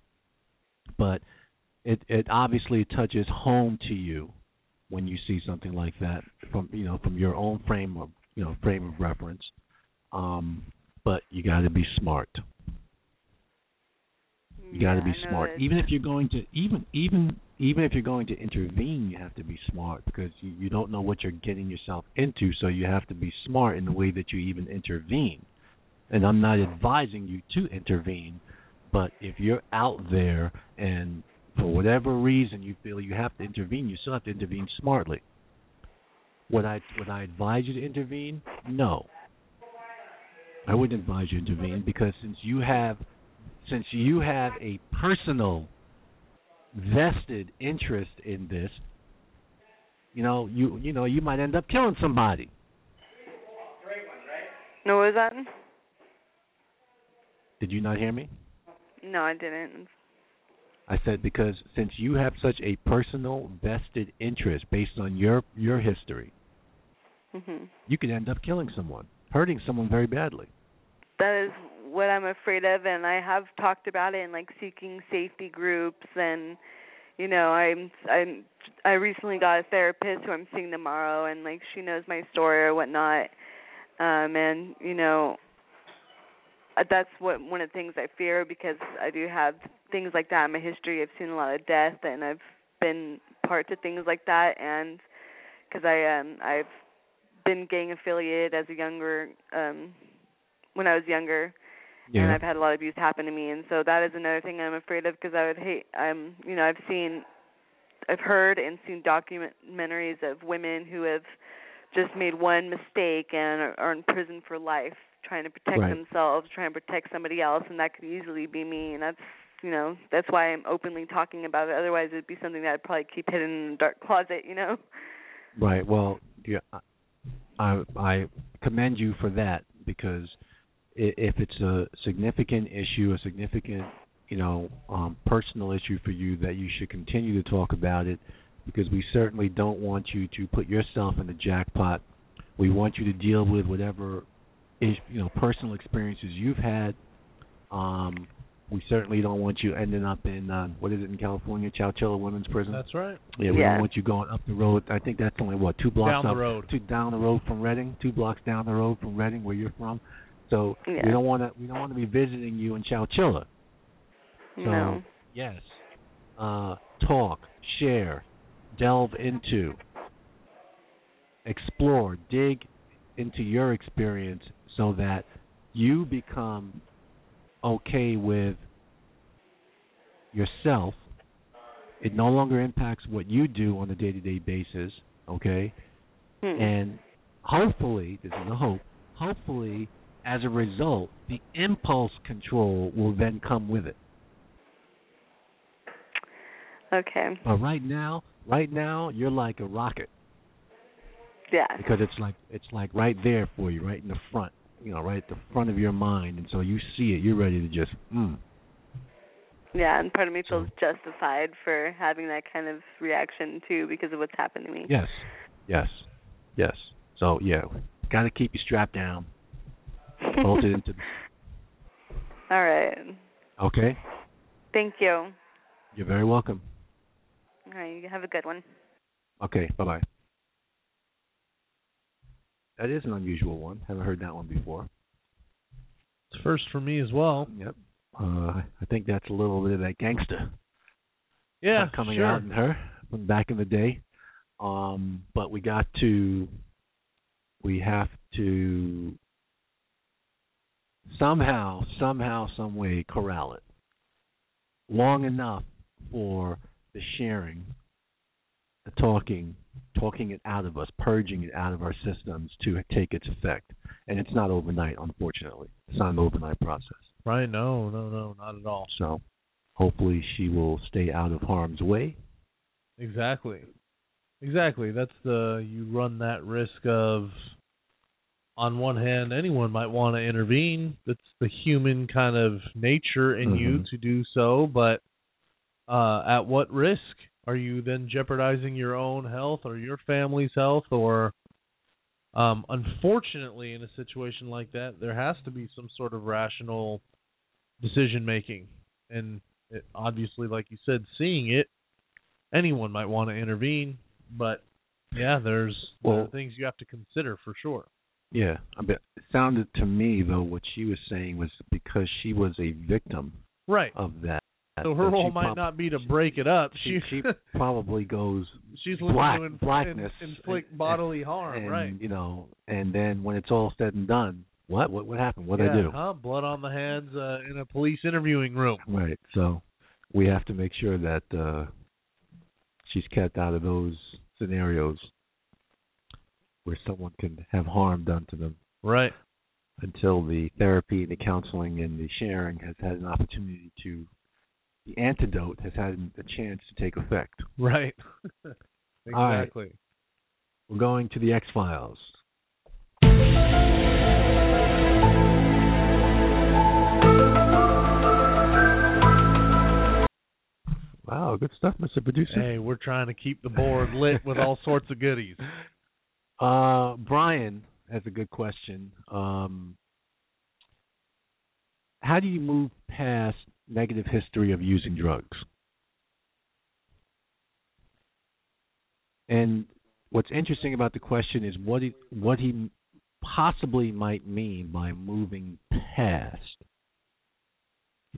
But It obviously touches home to you when you see something like that from your own frame of reference. But you got to be smart. You got to be smart. Even if you're going to intervene, you have to be smart because you don't know what you're getting yourself into. So you have to be smart in the way that you even intervene. And I'm not advising you to intervene, but if you're out there and for whatever reason you feel you have to intervene, you still have to intervene smartly. Would I advise you to intervene? No. I wouldn't advise you to intervene because since you have a personal vested interest in this, you might end up killing somebody. No, what was that? Did you not hear me? No, I didn't. I said because since you have such a personal vested interest based on your history, mm-hmm. you could end up killing someone, hurting someone very badly. That is what I'm afraid of, and I have talked about it in like seeking safety groups, and I recently got a therapist who I'm seeing tomorrow, and like she knows my story or whatnot, and that's one of the things I fear because I do have things like that in my history. I've seen a lot of death, and I've been part of things like that. And because I've been gang affiliated as a younger when I was younger, yeah. And I've had a lot of abuse happen to me. And so that is another thing I'm afraid of because I would hate. I've heard and seen documentaries of women who have just made one mistake and are in prison for life, trying to protect themselves, trying to protect somebody else, and that could easily be me. And that's why I'm openly talking about it. Otherwise, it'd be something that I'd probably keep hidden in a dark closet, Right. Well, yeah, I commend you for that because if it's a significant issue, a significant, personal issue for you, that you should continue to talk about it because we certainly don't want you to put yourself in the jackpot. We want you to deal with whatever personal experiences you've had. We certainly don't want you ending up in, what is it in California, Chowchilla Women's Prison? That's right. Yeah, we don't want you going up the road. I think that's only, 2 blocks down the road from Reading, 2 blocks down the road from Reading, where you're from. So we don't want to be visiting you in Chowchilla. So, no. Yes. Talk, share, delve into, explore, dig into your experience so that you become okay with yourself. It no longer impacts what you do on a day-to-day basis, okay? And hopefully, this is a hope, hopefully, as a result, the impulse control will then come with it. Okay. But right now, you're like a rocket. Yeah. Because it's like right there for you, right in the front, right at the front of your mind. And so you see it, you're ready to just, Yeah, and part of me feels justified for having that kind of reaction, too, because of what's happened to me. Yes. So, yeah, got to keep you strapped down. Bolted into. All right. Okay. Thank you. You're very welcome. All right, you have a good one. Okay, bye-bye. That is an unusual one. Haven't heard that one before. It's first for me as well. Yep. I think that's a little bit of that gangster. Yeah, coming out in her from back in the day. But we have to somehow, some way corral it long enough for the sharing, the talking it out of us, purging it out of our systems to take its effect. And it's not overnight, unfortunately. It's not an overnight process. Right, no, not at all. So hopefully she will stay out of harm's way. Exactly. That's you run that risk of, on one hand, anyone might want to intervene. That's the human kind of nature in you to do so, but at what risk? Are you then jeopardizing your own health or your family's health or... unfortunately, in a situation like that, there has to be some sort of rational decision-making. And it, obviously, like you said, seeing it, anyone might want to intervene. But, yeah, there are things you have to consider for sure. Yeah. I mean, it sounded to me, though, what she was saying was because she was a victim of that. So her role might not be to break it up. She probably goes. She's looking to inflict bodily harm, right? And then when it's all said and done, what happened? What did I do? Blood on the hands in a police interviewing room. Right. So we have to make sure that she's kept out of those scenarios where someone can have harm done to them. Right. Until the therapy, the counseling, and the sharing has had an opportunity to. The antidote has had a chance to take effect. Right. Exactly. All right. We're going to the X-Files. Wow, good stuff, Mr. Producer. Hey, we're trying to keep the board lit with all sorts of goodies. Brian has a good question. How do you move past... negative history of using drugs? And what's interesting about the question is what he possibly might mean by moving past.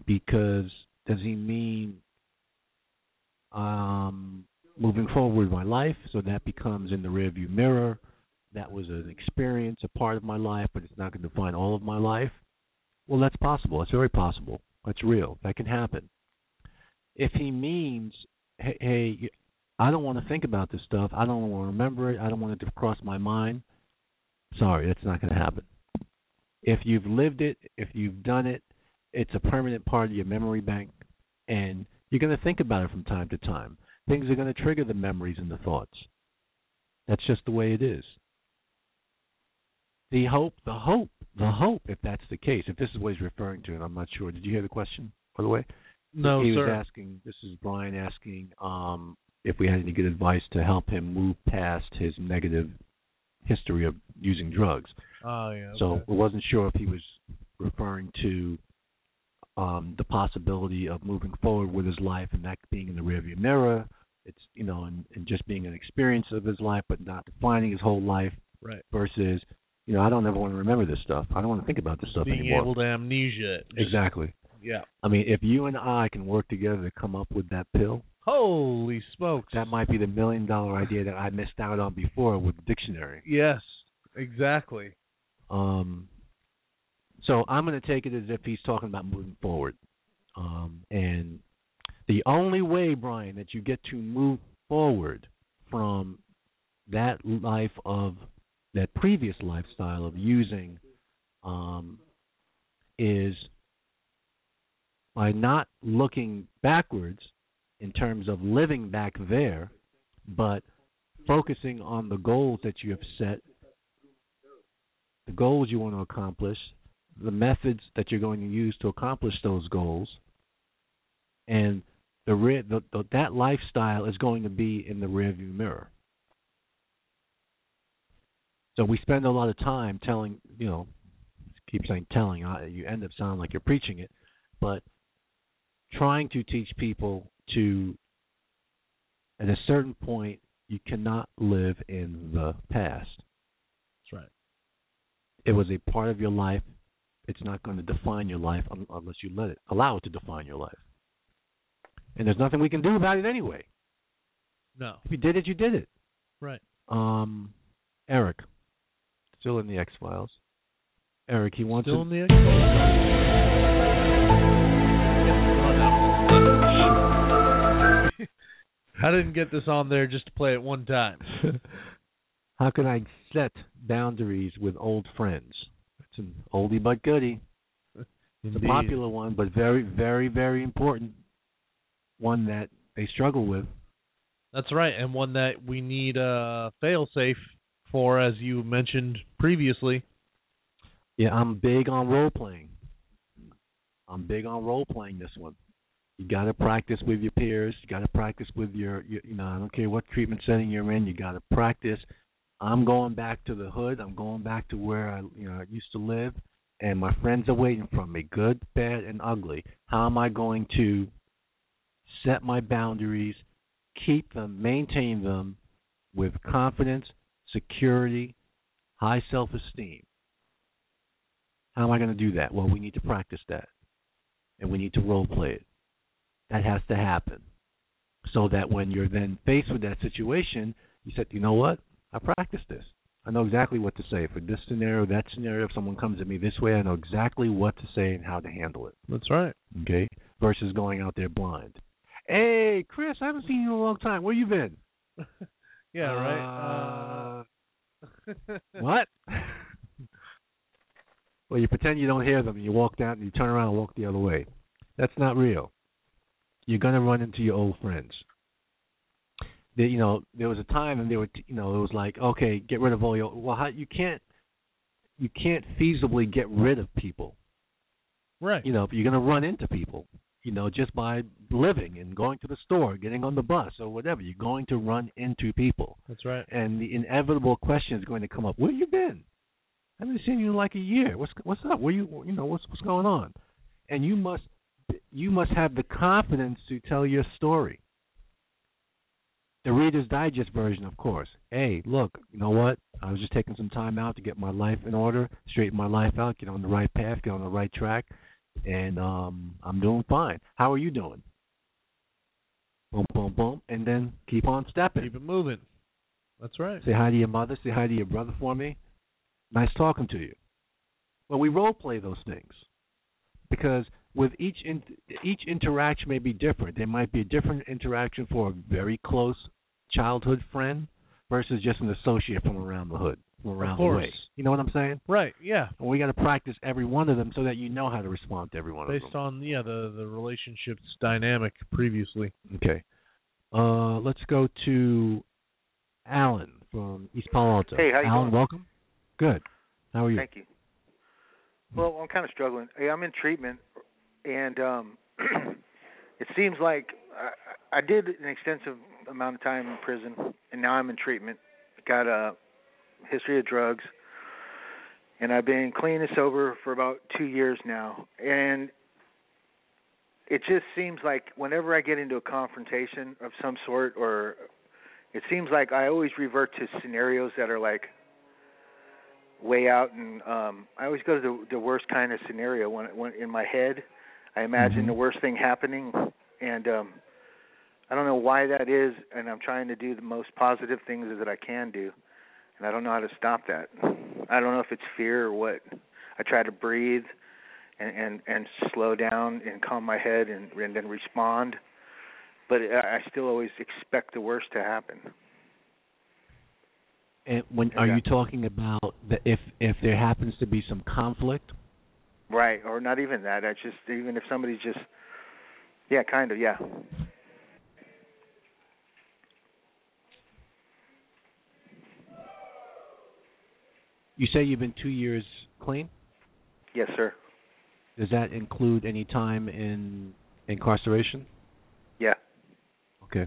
Because does he mean moving forward with my life, so that becomes in the rearview mirror? That was an experience, a part of my life, but it's not going to define all of my life. Well, that's possible. That's very possible. That's real. That can happen. If he means, hey, I don't want to think about this stuff. I don't want to remember it. I don't want it to cross my mind. Sorry, that's not going to happen. If you've lived it, if you've done it, it's a permanent part of your memory bank, and you're going to think about it from time to time. Things are going to trigger the memories and the thoughts. That's just the way it is. The hope, if that's the case, if this is what he's referring to, and I'm not sure. Did you hear the question, by the way? No, he sir. He was asking, this is Brian asking if we had any good advice to help him move past his negative history of using drugs. Oh, yeah. Okay. So I wasn't sure if he was referring to the possibility of moving forward with his life and that being in the rearview mirror, it's and just being an experience of his life but not defining his whole life versus... I don't ever want to remember this stuff. I don't want to think about this stuff anymore. Being able to amnesia. Exactly. Yeah. I mean, if you and I can work together to come up with that pill. Holy smokes. That might be the $1 million idea that I missed out on before with the dictionary. Yes, exactly. So I'm going to take it as if he's talking about moving forward. And the only way, Brian, that you get to move forward from that life of that previous lifestyle of using is by not looking backwards in terms of living back there, but focusing on the goals that you have set, the goals you want to accomplish, the methods that you're going to use to accomplish those goals, and that lifestyle is going to be in the rearview mirror. So we spend a lot of time telling, you know, keep saying telling, you end up sounding like you're preaching it, but trying to teach people to, at a certain point, you cannot live in the past. That's right. It was a part of your life. It's not going to define your life unless you allow it to define your life. And there's nothing we can do about it anyway. No. If you did it, you did it. Right. Eric, still in the X-Files. Eric, he wants still in the X-Files. I didn't get this on there just to play it one time. How can I set boundaries with old friends? It's an oldie but goodie. It's a popular one, but very, very, very important. One that they struggle with. That's right, and one that we need a fail-safe for, as you mentioned previously. Yeah, I'm big on role-playing. I'm big on role-playing this one. You got to practice with your peers. You got to practice with your, you know, I don't care what treatment setting you're in. You got to practice. I'm going back to the hood. I'm going back to where I used to live, and my friends are waiting for me, good, bad, and ugly. How am I going to set my boundaries, keep them, maintain them with confidence, security, high self-esteem? How am I going to do that? Well, we need to practice that, and we need to role-play it. That has to happen so that when you're then faced with that situation, you said, you know what? I practiced this. I know exactly what to say. For this scenario, that scenario, if someone comes at me this way, I know exactly what to say and how to handle it. That's right. Okay? Versus going out there blind. Hey, Chris, I haven't seen you in a long time. Where you been? Yeah, right. What? Well, you pretend you don't hear them, and you walk down, and you turn around and walk the other way. That's not real. You're going to run into your old friends. They, you know, there was a time, and they were, you know, it was like, okay, get rid of all your. Well, you can't feasibly get rid of people, right? You know, if you're going to run into people, you know, just by living and going to the store, getting on the bus or whatever, you're going to run into people. That's right. And the inevitable question is going to come up: where you been? I haven't seen you in like a year. What's up? Where you know what's going on? And you must have the confidence to tell your story. The Reader's Digest version, of course. Hey, look, you know what? I was just taking some time out to get my life in order, straighten my life out, get on the right path, get on the right track, and I'm doing fine. How are you doing? Boom, boom, boom, and then keep on stepping. Keep it moving. That's right. Say hi to your mother. Say hi to your brother for me. Nice talking to you. Well, we role-play those things because with each interaction may be different. There might be a different interaction for a very close childhood friend versus just an associate from around the hood, from around the way. You know what I'm saying? Right, yeah. And we got to practice every one of them so that you know how to respond to every one of them. Based on, yeah, the relationship's dynamic previously. Okay. Let's go to Alan from East Palo Alto. Hey, how you doing? Alan, welcome. Good. How are you? Thank you. Well, I'm kind of struggling. Hey, I'm in treatment. And it seems like I did an extensive amount of time in prison, and now I'm in treatment. Got a history of drugs, and I've been clean and sober for about 2 years now. And it just seems like whenever I get into a confrontation of some sort, or it seems like I always revert to scenarios that are like way out, and I always go to the worst kind of scenario when in my head. I imagine the worst thing happening, and I don't know why that is, and I'm trying to do the most positive things that I can do, and I don't know how to stop that. I don't know if it's fear or what. I try to breathe and slow down and calm my head and then respond, but I still always expect the worst to happen. And when are you talking about the, if there happens to be some conflict? Right, or not even that. I just even if somebody's just, yeah, kind of, yeah. You say you've been 2 years clean? Yes, sir. Does that include any time in incarceration? Yeah. Okay.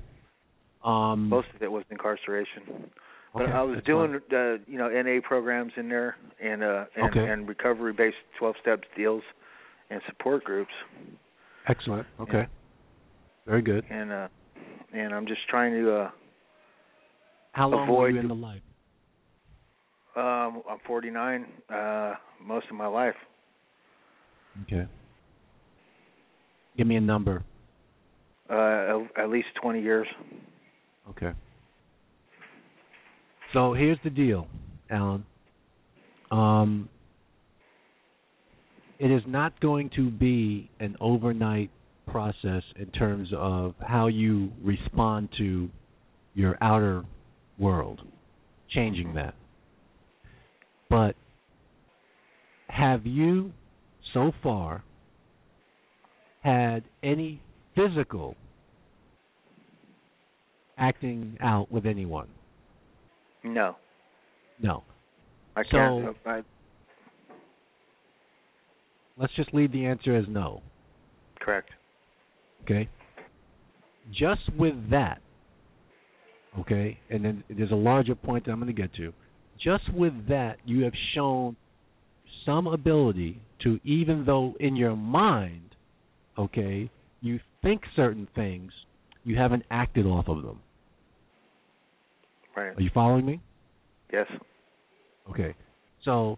Most of it was incarceration. But okay, I was doing, NA programs in there and recovery-based 12-step deals and support groups. Excellent. Okay. And, very good. And I'm just trying to how long were you in the life? I'm 49 most of my life. Okay. Give me a number. At least 20 years. Okay. So here's the deal, Alan. It is not going to be an overnight process in terms of how you respond to your outer world, changing that. But have you so far had any physical acting out with anyone? No. No. I can't. So, let's just leave the answer as no. Correct. Okay. Just with that, okay, and then there's a larger point that I'm going to get to. Just with that, you have shown some ability to, even though in your mind, okay, you think certain things, you haven't acted off of them. Right. Are you following me? Yes. Okay. So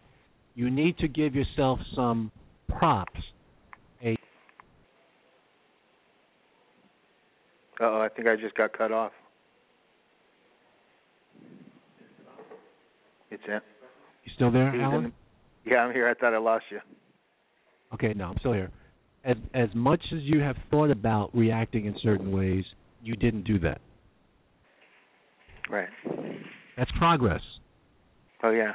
you need to give yourself some props. Uh-oh, I think I just got cut off. It's in. You still there, Alan? Yeah, I'm here. I thought I lost you. Okay, no, I'm still here. As much as you have thought about reacting in certain ways, you didn't do that. Right. That's progress. Oh, yeah.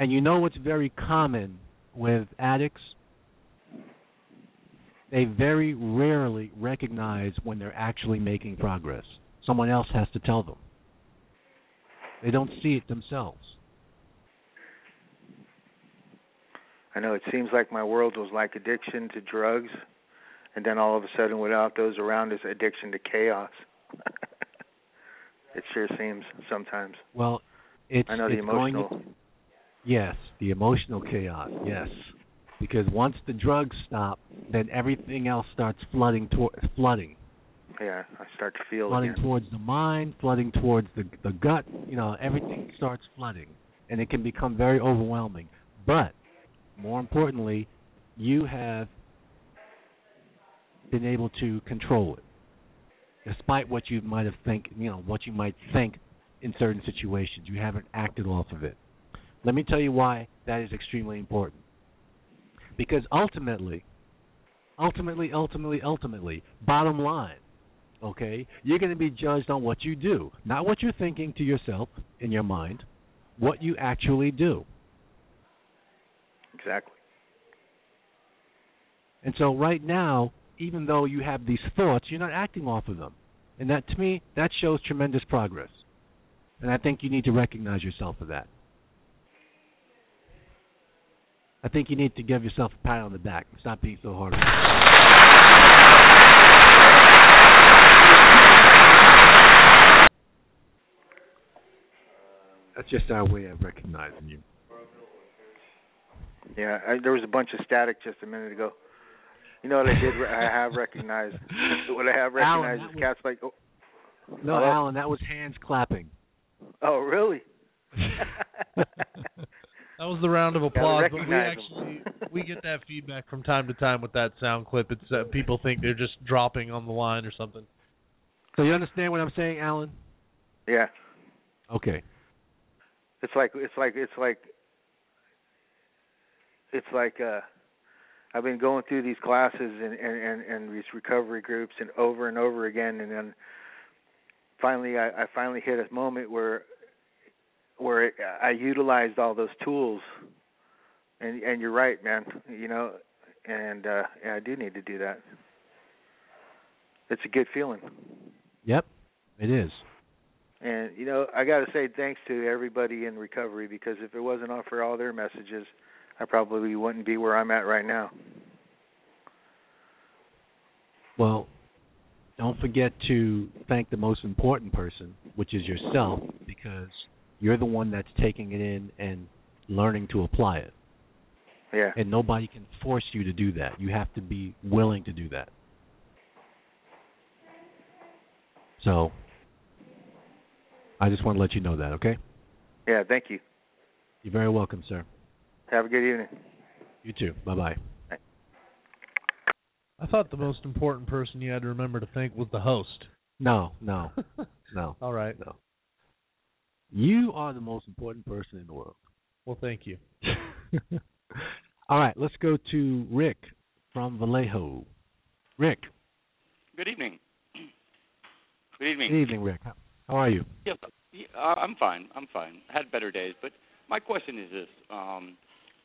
And you know what's very common with addicts? They very rarely recognize when they're actually making progress. Someone else has to tell them. They don't see it themselves. I know it seems like my world was like addiction to drugs, and then all of a sudden without those around is addiction to chaos. It sure seems sometimes. Well, it's emotional. Yes, the emotional chaos, yes. Because once the drugs stop, then everything else starts flooding. Yeah, I start to feel it. Flooding again. Towards the mind, flooding towards the gut. You know, everything starts flooding, and it can become very overwhelming. But more importantly, you have been able to control it. Despite what you might have think in certain situations, you haven't acted off of it. Let me tell you why that is extremely important. Because ultimately, bottom line, okay, you're going to be judged on what you do, not what you're thinking to yourself in your mind, what you actually do. Exactly. And so right now, even though you have these thoughts, you're not acting off of them. And that, to me, that shows tremendous progress. And I think you need to recognize yourself for that. I think you need to give yourself a pat on the back. Stop being so hard. That's just our way of recognizing you. Yeah, there was a bunch of static just a minute ago. You know what I did? What I have recognized Alan, is cats like. Oh. No, hello? Alan, that was hands clapping. Oh, really? That was the round of applause, but we actually we get that feedback from time to time with that sound clip. It's people think they're just dropping on the line or something. So you understand what I'm saying, Alan? Yeah. Okay. It's like I've been going through these classes and these recovery groups and over again, and then finally I hit a moment where I utilized all those tools, and you're right, man, you know, and I do need to do that. It's a good feeling. Yep, it is. And, you know, I got to say thanks to everybody in recovery, because if it wasn't for all their messages, I probably wouldn't be where I'm at right now. Well, don't forget to thank the most important person, which is yourself, because you're the one that's taking it in and learning to apply it. Yeah. And nobody can force you to do that. You have to be willing to do that. So I just want to let you know that, okay? Yeah, thank you. You're very welcome, sir. Have a good evening. You too. Bye-bye. Bye. I thought the most important person you had to remember to thank was the host. No. All right. No. You are the most important person in the world. Well, thank you. All right, let's go to Rick from Vallejo. Rick. Good evening. Good evening. Good evening, Rick. How are you? Yes, I'm fine. I had better days, but my question is this.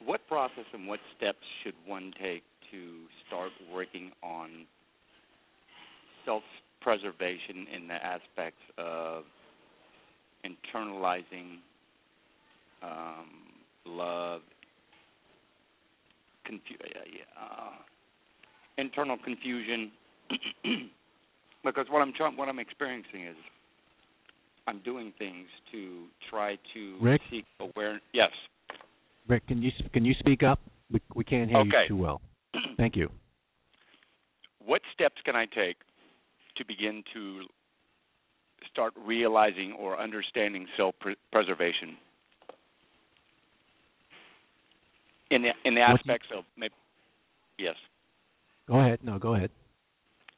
What process and what steps should one take to start working on self-preservation in the aspects of internalizing love, internal confusion, because what I'm experiencing is I'm doing things to try to seek awareness. Yes, Rick, can you speak up? We can't hear you too well. Thank you. What steps can I take to begin to start realizing or understanding self-preservation in the aspects of maybe, yes. Go ahead. No, go ahead.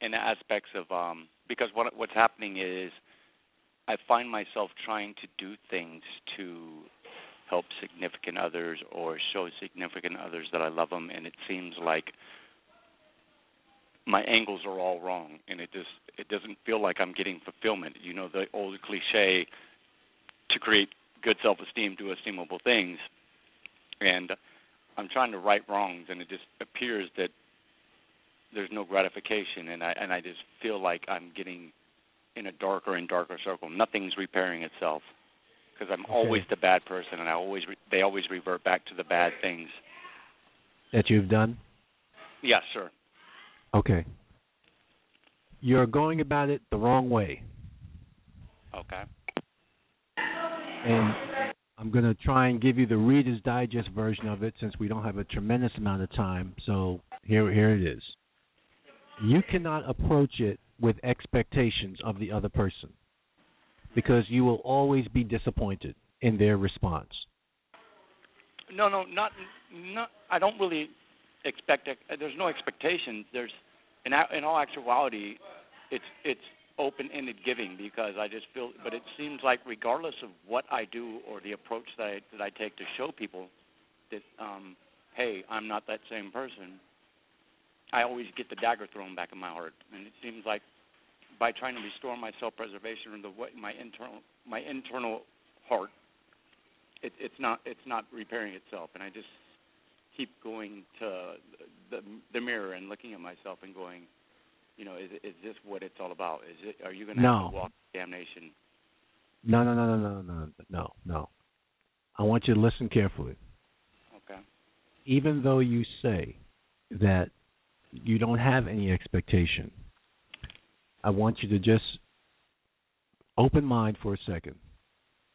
In the aspects of because what's happening is I find myself trying to do things to help significant others or show significant others that I love them, and it seems like my angles are all wrong, and it doesn't feel like I'm getting fulfillment. You know, the old cliche, to create good self-esteem, do esteemable things. And I'm trying to right wrongs, and it just appears that there's no gratification, and I just feel like I'm getting in a darker and darker circle. Nothing's repairing itself, because I'm always the bad person, and they always revert back to the bad things that you've done. Yes, sir. Okay. You're going about it the wrong way. Okay. And I'm going to try and give you the Reader's Digest version of it, since we don't have a tremendous amount of time. So here it is. You cannot approach it with expectations of the other person, because you will always be disappointed in their response. No, I don't really expect. There's no expectation. There's, in all actuality, it's open-ended giving, because I just feel. But it seems like regardless of what I do or the approach that I take to show people that, hey, I'm not that same person, I always get the dagger thrown back in my heart. And it seems like by trying to restore my self-preservation in the way, my internal heart, it's not repairing itself, and I just keep going to the mirror and looking at myself and going, you know, is this what it's all about? Are you going to have to walk damnation? No. I want you to listen carefully. Okay. Even though you say that you don't have any expectation, I want you to just open mind for a second.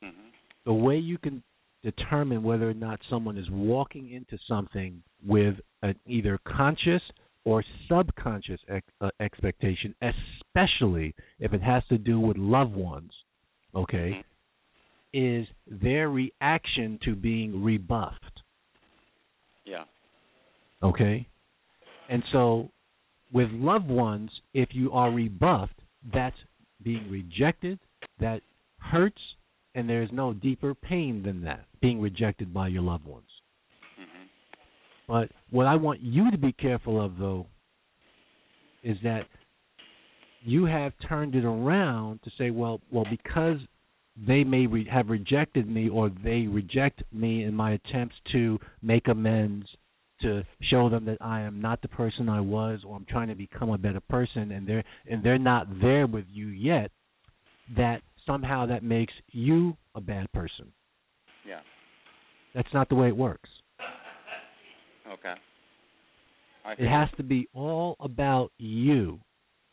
Mm-hmm. The way you can determine whether or not someone is walking into something with an either conscious or subconscious expectation, especially if it has to do with loved ones, okay, is their reaction to being rebuffed. Yeah. Okay? And so with loved ones, if you are rebuffed, that's being rejected, that hurts, and there's no deeper pain than that, being rejected by your loved ones. Mm-hmm. But what I want you to be careful of, though, is that you have turned it around to say, well, because they may have rejected me, or they reject me in my attempts to make amends, to show them that I am not the person I was, or I'm trying to become a better person, and they're not there with you yet, that somehow that makes you a bad person. Yeah. That's not the way it works. Okay. It has to be all about you,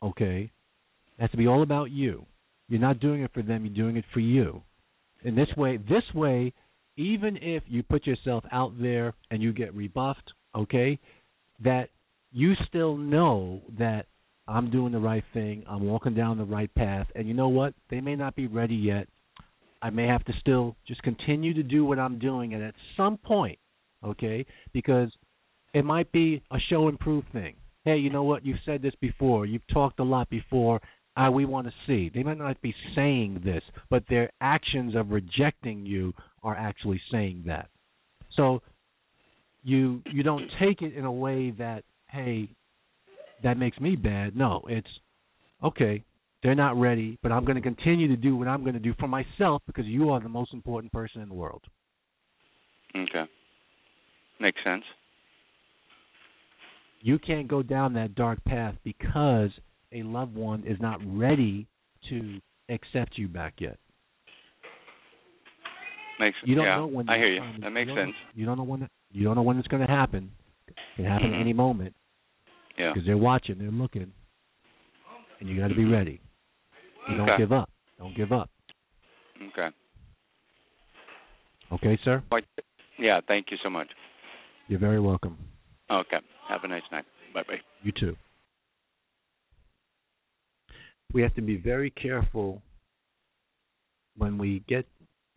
okay? It has to be all about you. You're not doing it for them. You're doing it for you. And this way, even if you put yourself out there and you get rebuffed, okay, that you still know that I'm doing the right thing, I'm walking down the right path, and you know what? They may not be ready yet. I may have to still just continue to do what I'm doing, and at some point, okay, because it might be a show and prove thing. Hey, you know what? You've said this before. You've talked a lot before. We want to see. They might not be saying this, but their actions of rejecting you are actually saying that. So you don't take it in a way that, hey, that makes me bad. No, it's, okay, they're not ready, but I'm going to continue to do what I'm going to do for myself because you are the most important person in the world. Okay. Makes sense. You can't go down that dark path because a loved one is not ready to accept you back yet. Makes sense. Yeah, I hear you. That makes sense. You don't know when it's going to happen. It can happen at any moment. Yeah. Because they're watching, they're looking, and you got to be ready. You don't give up. Don't give up. Okay. Okay, sir? Yeah, thank you so much. You're very welcome. Okay. Have a nice night. Bye-bye. You too. We have to be very careful when we get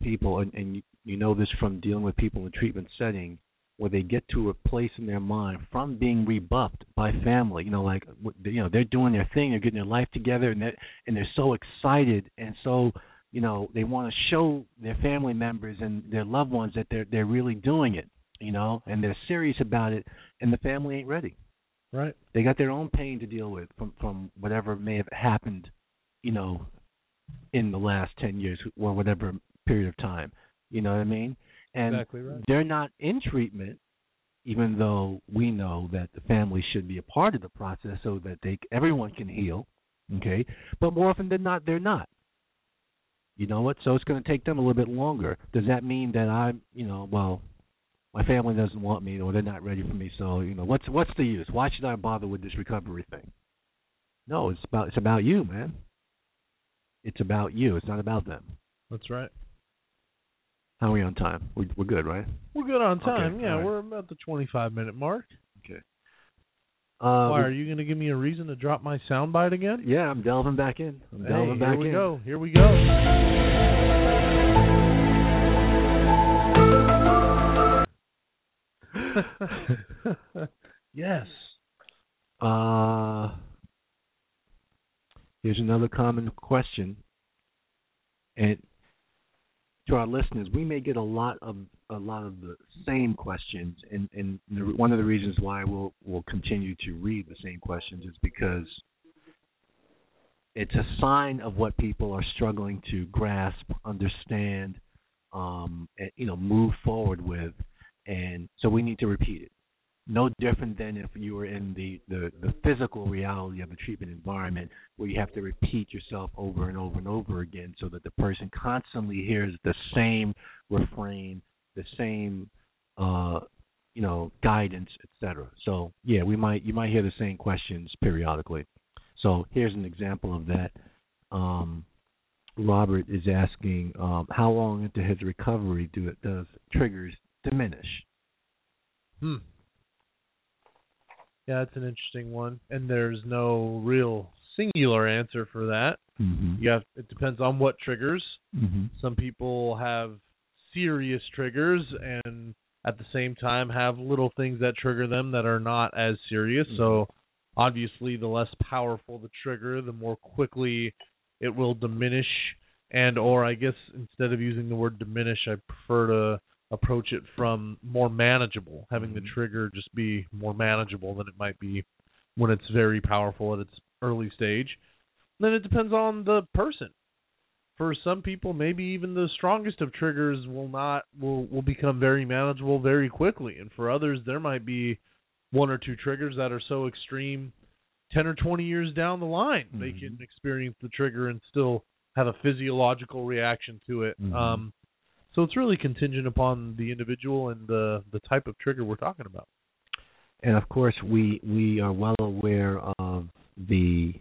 people, and you know this from dealing with people in a treatment setting, where they get to a place in their mind from being rebuffed by family. You know, like, you know, they're doing their thing, they're getting their life together, and they're so excited, and so, you know, they want to show their family members and their loved ones that they're really doing it, you know, and they're serious about it, and the family ain't ready. Right. They got their own pain to deal with from whatever may have happened, you know, in the last 10 years or whatever period of time. You know what I mean? And exactly right. They're not in treatment, even though we know that the family should be a part of the process so that everyone can heal, okay? But more often than not, they're not. You know what? So it's going to take them a little bit longer. Does that mean that I'm, you know, well, my family doesn't want me, or they're not ready for me, so, you know, what's the use? Why should I bother with this recovery thing? No, it's about you, man. It's about you. It's not about them. That's right. How are we on time? We're good, right? We're good on time, okay. Yeah. Right. We're about the 25-minute mark. Okay. Why, are you going to give me a reason to drop my soundbite again? Yeah, I'm delving back in. Here we go. Yes. Here's another common question. And to our listeners, we may get a lot of the same questions, and one of the reasons why we'll continue to read the same questions is because it's a sign of what people are struggling to grasp, understand, and, you know, move forward with. And so we need to repeat it. No different than if you were in the physical reality of the treatment environment where you have to repeat yourself over and over and over again so that the person constantly hears the same refrain, the same, you know, guidance, etc. So, yeah, you might hear the same questions periodically. So here's an example of that. Robert is asking, how long into his recovery does triggers diminish? Yeah, that's an interesting one, and there's no real singular answer for that. Mm-hmm. It depends on what triggers. Mm-hmm. Some people have serious triggers and at the same time have little things that trigger them that are not as serious. Mm-hmm. So obviously the less powerful the trigger, the more quickly it will diminish. And or I guess instead of using the word diminish, I prefer to approach it from more manageable, having the trigger just be more manageable than it might be when it's very powerful at its early stage. Then it depends on the person. For some people, maybe even the strongest of triggers will become very manageable very quickly. And for others, there might be one or two triggers that are so extreme 10 or 20 years down the line, mm-hmm. they can experience the trigger and still have a physiological reaction to it. Mm-hmm. So it's really contingent upon the individual and the type of trigger we're talking about. And, of course, we are well aware of the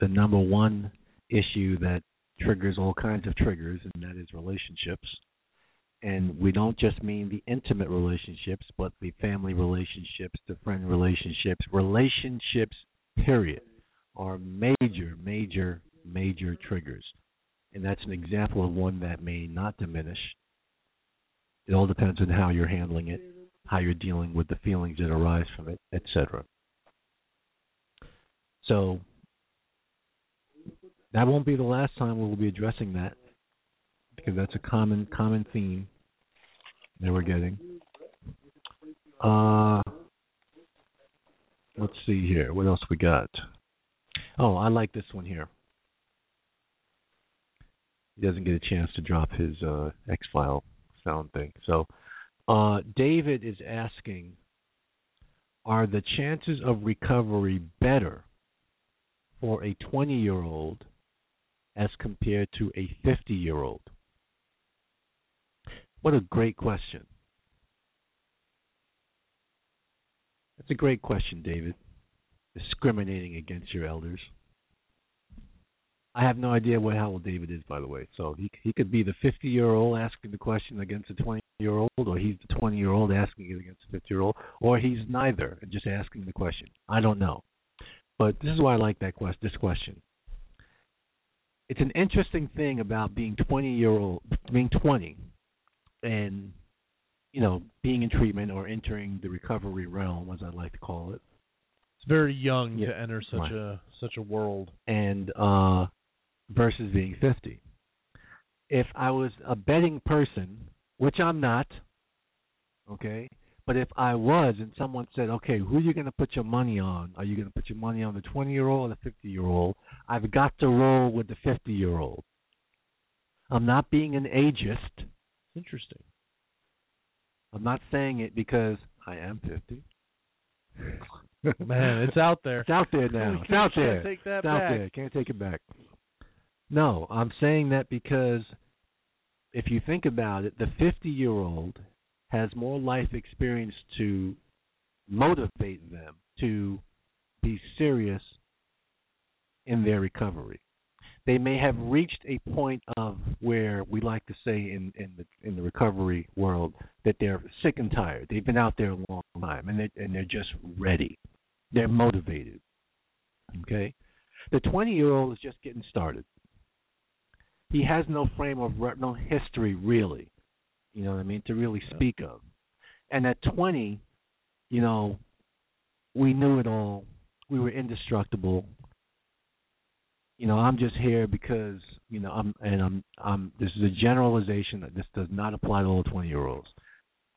number one issue that triggers all kinds of triggers, and that is relationships. And we don't just mean the intimate relationships, but the family relationships, the friend relationships. Relationships, period, are major, major, major triggers. And that's an example of one that may not diminish. It all depends on how you're handling it, how you're dealing with the feelings that arise from it, etc. So that won't be the last time we'll be addressing that, because that's a common theme that we're getting. Let's see here. What else we got? Oh, I like this one here. He doesn't get a chance to drop his X-File sound thing. So David is asking, are the chances of recovery better for a 20-year-old as compared to a 50-year-old? What a great question. That's a great question, David. Discriminating against your elders. I have no idea how old David is, by the way. So he could be the 50-year-old asking the question against a 20-year-old, or he's the 20-year-old asking it against a 50-year-old, or he's neither and just asking the question. I don't know. But this is why I like this question. It's an interesting thing about being 20 and, being in treatment or entering the recovery realm, as I like to call it. It's very young to enter such a world. And versus being 50. If I was a betting person, which I'm not, okay, but if I was and someone said, okay, who are you going to put your money on? Are you going to put your money on the 20-year-old or the 50-year-old? I've got to roll with the 50-year-old. I'm not being an ageist. Interesting. I'm not saying it because I am 50. Man, it's out there. It's out there now. It's out there. Can't take that back. Can't take it back. No, I'm saying that because if you think about it, the 50-year-old has more life experience to motivate them to be serious in their recovery. They may have reached a point of where we like to say in the recovery world that they're sick and tired. They've been out there a long time, and they're just ready. They're motivated. Okay? The 20-year-old is just getting started. He has no no history, really, you know what I mean, to really speak of. And at 20, we knew it all. We were indestructible. I'm just here because, this is a generalization that this does not apply to all 20-year-olds.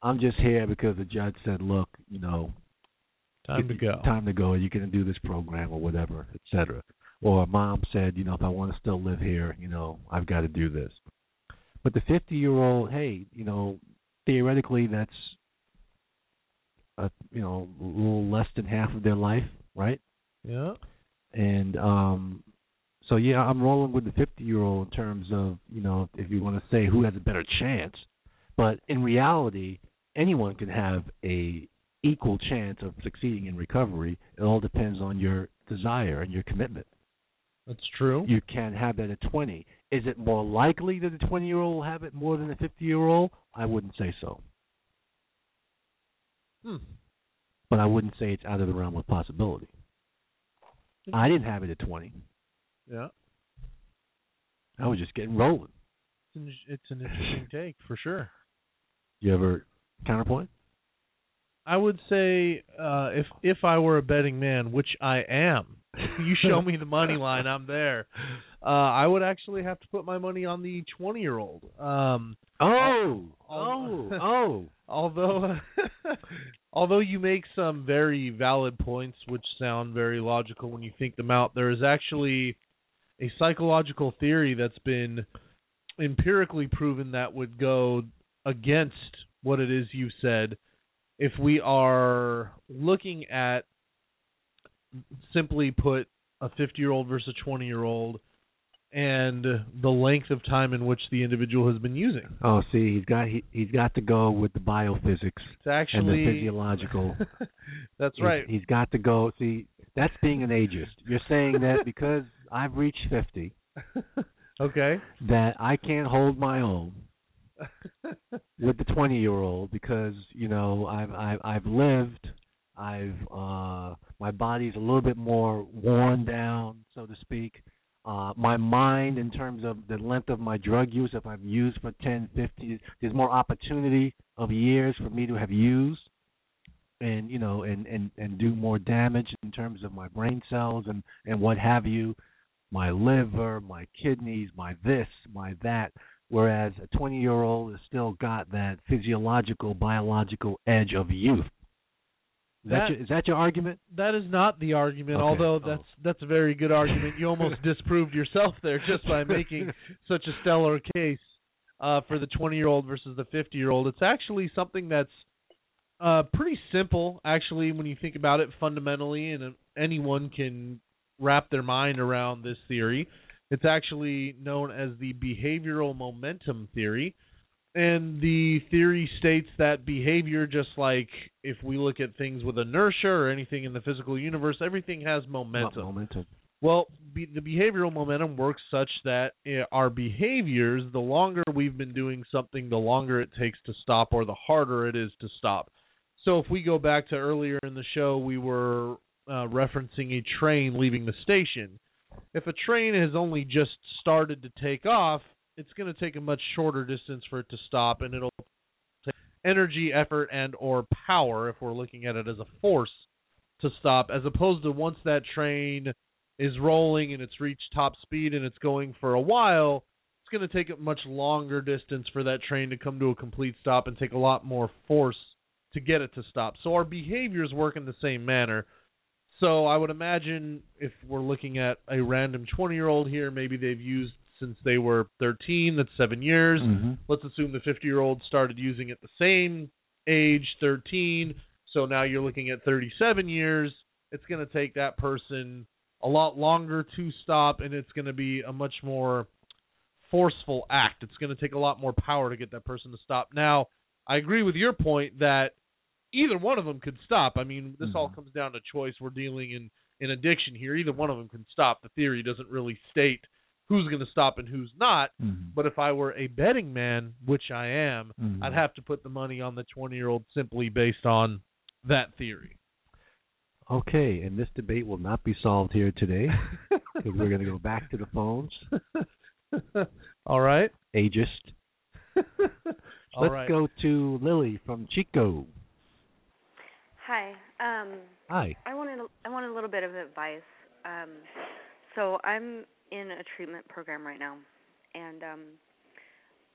I'm just here because the judge said, look, time to go. You can do this program or whatever, et cetera. Or mom said, if I want to still live here, I've got to do this. But the 50-year-old, hey, theoretically that's, a little less than half of their life, right? Yeah. And so, I'm rolling with the 50-year-old in terms of, if you want to say who has a better chance. But in reality, anyone can have a equal chance of succeeding in recovery. It all depends on your desire and your commitment. That's true. You can have that at 20. Is it more likely that the 20-year-old will have it more than the 50-year-old? I wouldn't say so. But I wouldn't say it's out of the realm of possibility. I didn't have it at 20. Yeah. I was just getting rolling. It's an interesting take, for sure. You ever counterpoint? I would say if I were a betting man, which I am, you show me the money line, I'm there. I would actually have to put my money on the 20-year-old. Although you make some very valid points, which sound very logical when you think them out, there is actually a psychological theory that's been empirically proven that would go against what it is you said. If we are looking at, simply put, a 50-year-old versus a 20-year-old and the length of time in which the individual has been using. Oh, see, he's got to go with the biophysics and the physiological. That's right. He's got to go. See, that's being an ageist. You're saying that because I've reached 50, okay, that I can't hold my own with the 20-year-old because, you know, I've lived, my body's a little bit more worn down, so to speak. My mind, in terms of the length of my drug use, if I've used for 10, 50, there's more opportunity of years for me to have used and, you know, and do more damage in terms of my brain cells and what have you, my liver, my kidneys, my this, my that. Whereas a 20-year-old has still got that physiological, biological edge of youth. Is that your argument? That is not the argument, okay. Although that's a very good argument. You almost disproved yourself there just by making such a stellar case for the 20-year-old versus the 50-year-old. It's actually something that's pretty simple, actually, when you think about it fundamentally, and anyone can wrap their mind around this theory. It's actually known as the behavioral momentum theory, and the theory states that behavior, just like if we look at things with inertia or anything in the physical universe, everything has momentum. Well, the behavioral momentum works such that our behaviors, the longer we've been doing something, the longer it takes to stop or the harder it is to stop. So if we go back to earlier in the show, we were referencing a train leaving the station. If a train has only just started to take off, it's going to take a much shorter distance for it to stop, and it'll take energy, effort, and or power, if we're looking at it as a force, to stop, as opposed to once that train is rolling and it's reached top speed and it's going for a while, it's going to take a much longer distance for that train to come to a complete stop and take a lot more force to get it to stop. So our behaviors work in the same manner. So I would imagine if we're looking at a random 20-year-old here, maybe they've used since they were 13, that's 7 years. Mm-hmm. Let's assume the 50-year-old started using at the same age, 13. So now you're looking at 37 years. It's going to take that person a lot longer to stop, and it's going to be a much more forceful act. It's going to take a lot more power to get that person to stop. Now, I agree with your point that either one of them could stop. I mean, this all comes down to choice. We're dealing in addiction here. Either one of them can stop. The theory doesn't really state who's going to stop and who's not. Mm-hmm. But if I were a betting man, which I am, mm-hmm. I'd have to put the money on the 20-year-old simply based on that theory. Okay, and this debate will not be solved here today. We're going to go back to the phones. All right. Ageist. Let's go to Lily from Chico. Hi. Hi. I wanted a little bit of advice. So I'm in a treatment program right now, and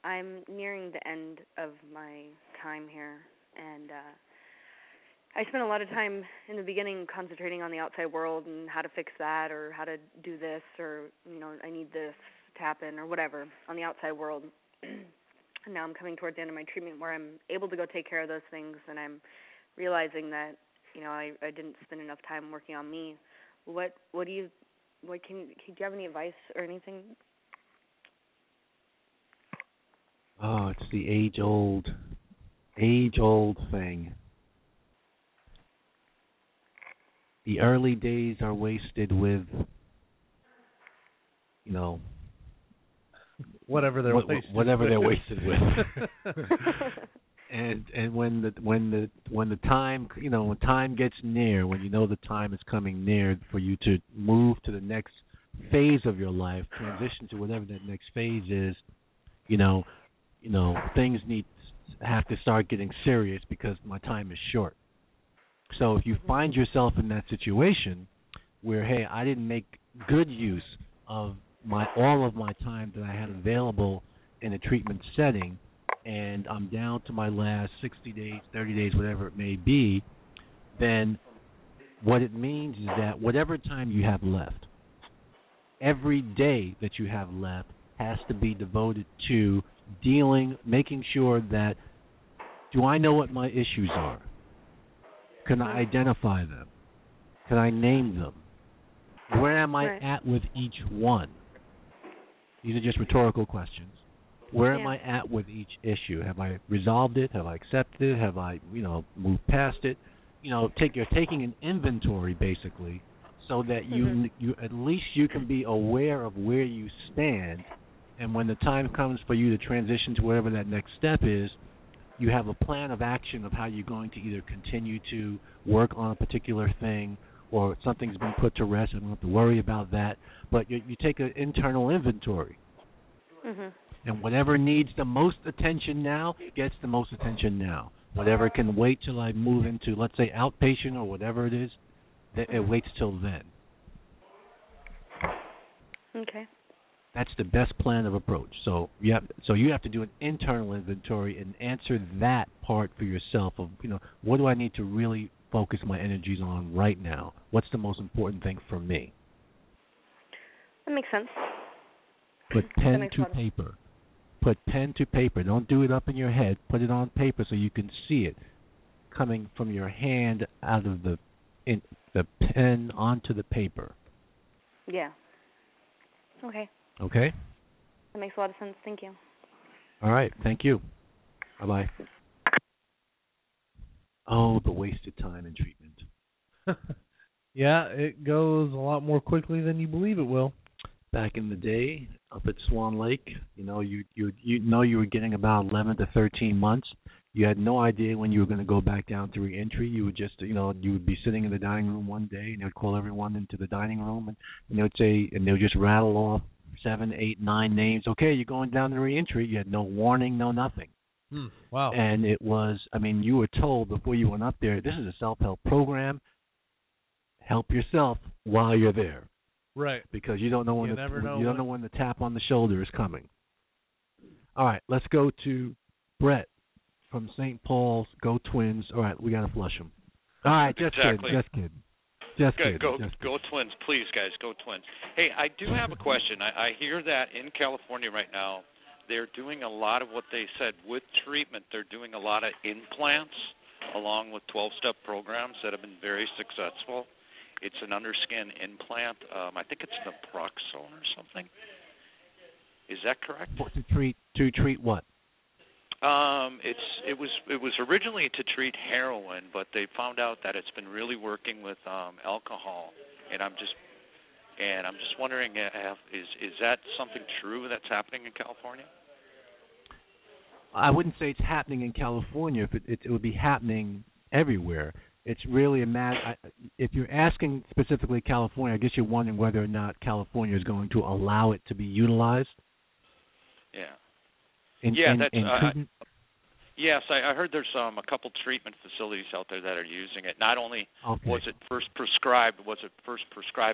I'm nearing the end of my time here. And I spent a lot of time in the beginning concentrating on the outside world and how to fix that or how to do this or, you know, I need this to happen or whatever on the outside world. And now I'm coming towards the end of my treatment where I'm able to go take care of those things, and I'm realizing that, you know, I didn't spend enough time working on me. Do you have any advice or anything? Oh, it's the age old thing. The early days are wasted with, you know, whatever they're wasted with. And when the time, you know, when time gets near, when you know the time is coming near for you to move to the next phase of your life, transition to whatever that next phase is, you know, things have to start getting serious because my time is short. So if you find yourself in that situation where, hey, I didn't make good use of all of my time that I had available in a treatment setting, and I'm down to my last 60 days, 30 days, whatever it may be, then what it means is that whatever time you have left, every day that you have left has to be devoted to making sure that, do I know what my issues are? Can I identify them? Can I name them? Where am I at with each one? These are just rhetorical questions. Where am I at with each issue? Have I resolved it? Have I accepted it? Have I, moved past it? You're taking an inventory, basically, so that you at least you can be aware of where you stand, and when the time comes for you to transition to whatever that next step is, you have a plan of action of how you're going to either continue to work on a particular thing, or something's been put to rest and you don't have to worry about that. But you take an internal inventory. Mm-hmm. And whatever needs the most attention now gets the most attention now. Whatever can wait till I move into, let's say, outpatient or whatever it is, it waits till then. Okay. That's the best plan of approach. So you have to do an internal inventory and answer that part for yourself of, what do I need to really focus my energies on right now? What's the most important thing for me? That makes sense. Put pen to paper. Don't do it up in your head. Put it on paper so you can see it coming from your hand out of the pen onto the paper. Yeah. Okay. Okay? That makes a lot of sense. Thank you. All right. Thank you. Bye-bye. Oh, the wasted time in treatment. Yeah, it goes a lot more quickly than you believe it will. Back in the day, up at Swan Lake, you were getting about 11 to 13 months. You had no idea when you were going to go back down to reentry. You would just, you would be sitting in the dining room one day, and they would call everyone into the dining room, and they would say, and they would just rattle off 7, 8, 9 names. Okay, you're going down to reentry. You had no warning, no nothing. Wow. And it was, you were told before you went up there, this is a self-help program. Help yourself while you're there. Right, because you don't know when the tap on the shoulder is coming. All right, let's go to Brett from St. Paul's. Go Twins! All right, we gotta flush them. All right, just kidding. Go Twins, please, guys. Go Twins. Hey, I do have a question. I hear that in California right now, they're doing a lot of what they said with treatment. They're doing a lot of implants along with 12-step programs that have been very successful. It's an underskin implant. I think it's Naltrexone or something. Is that correct? To treat what? It was originally to treat heroin, but they found out that it's been really working with alcohol. And I'm just wondering, is that something true that's happening in California? I wouldn't say it's happening in California, but it would be happening everywhere. It's really a matter. If you're asking specifically California, I guess you're wondering whether or not California is going to allow it to be utilized. Yeah. I heard there's a couple treatment facilities out there that are using it. Not only was it first prescribed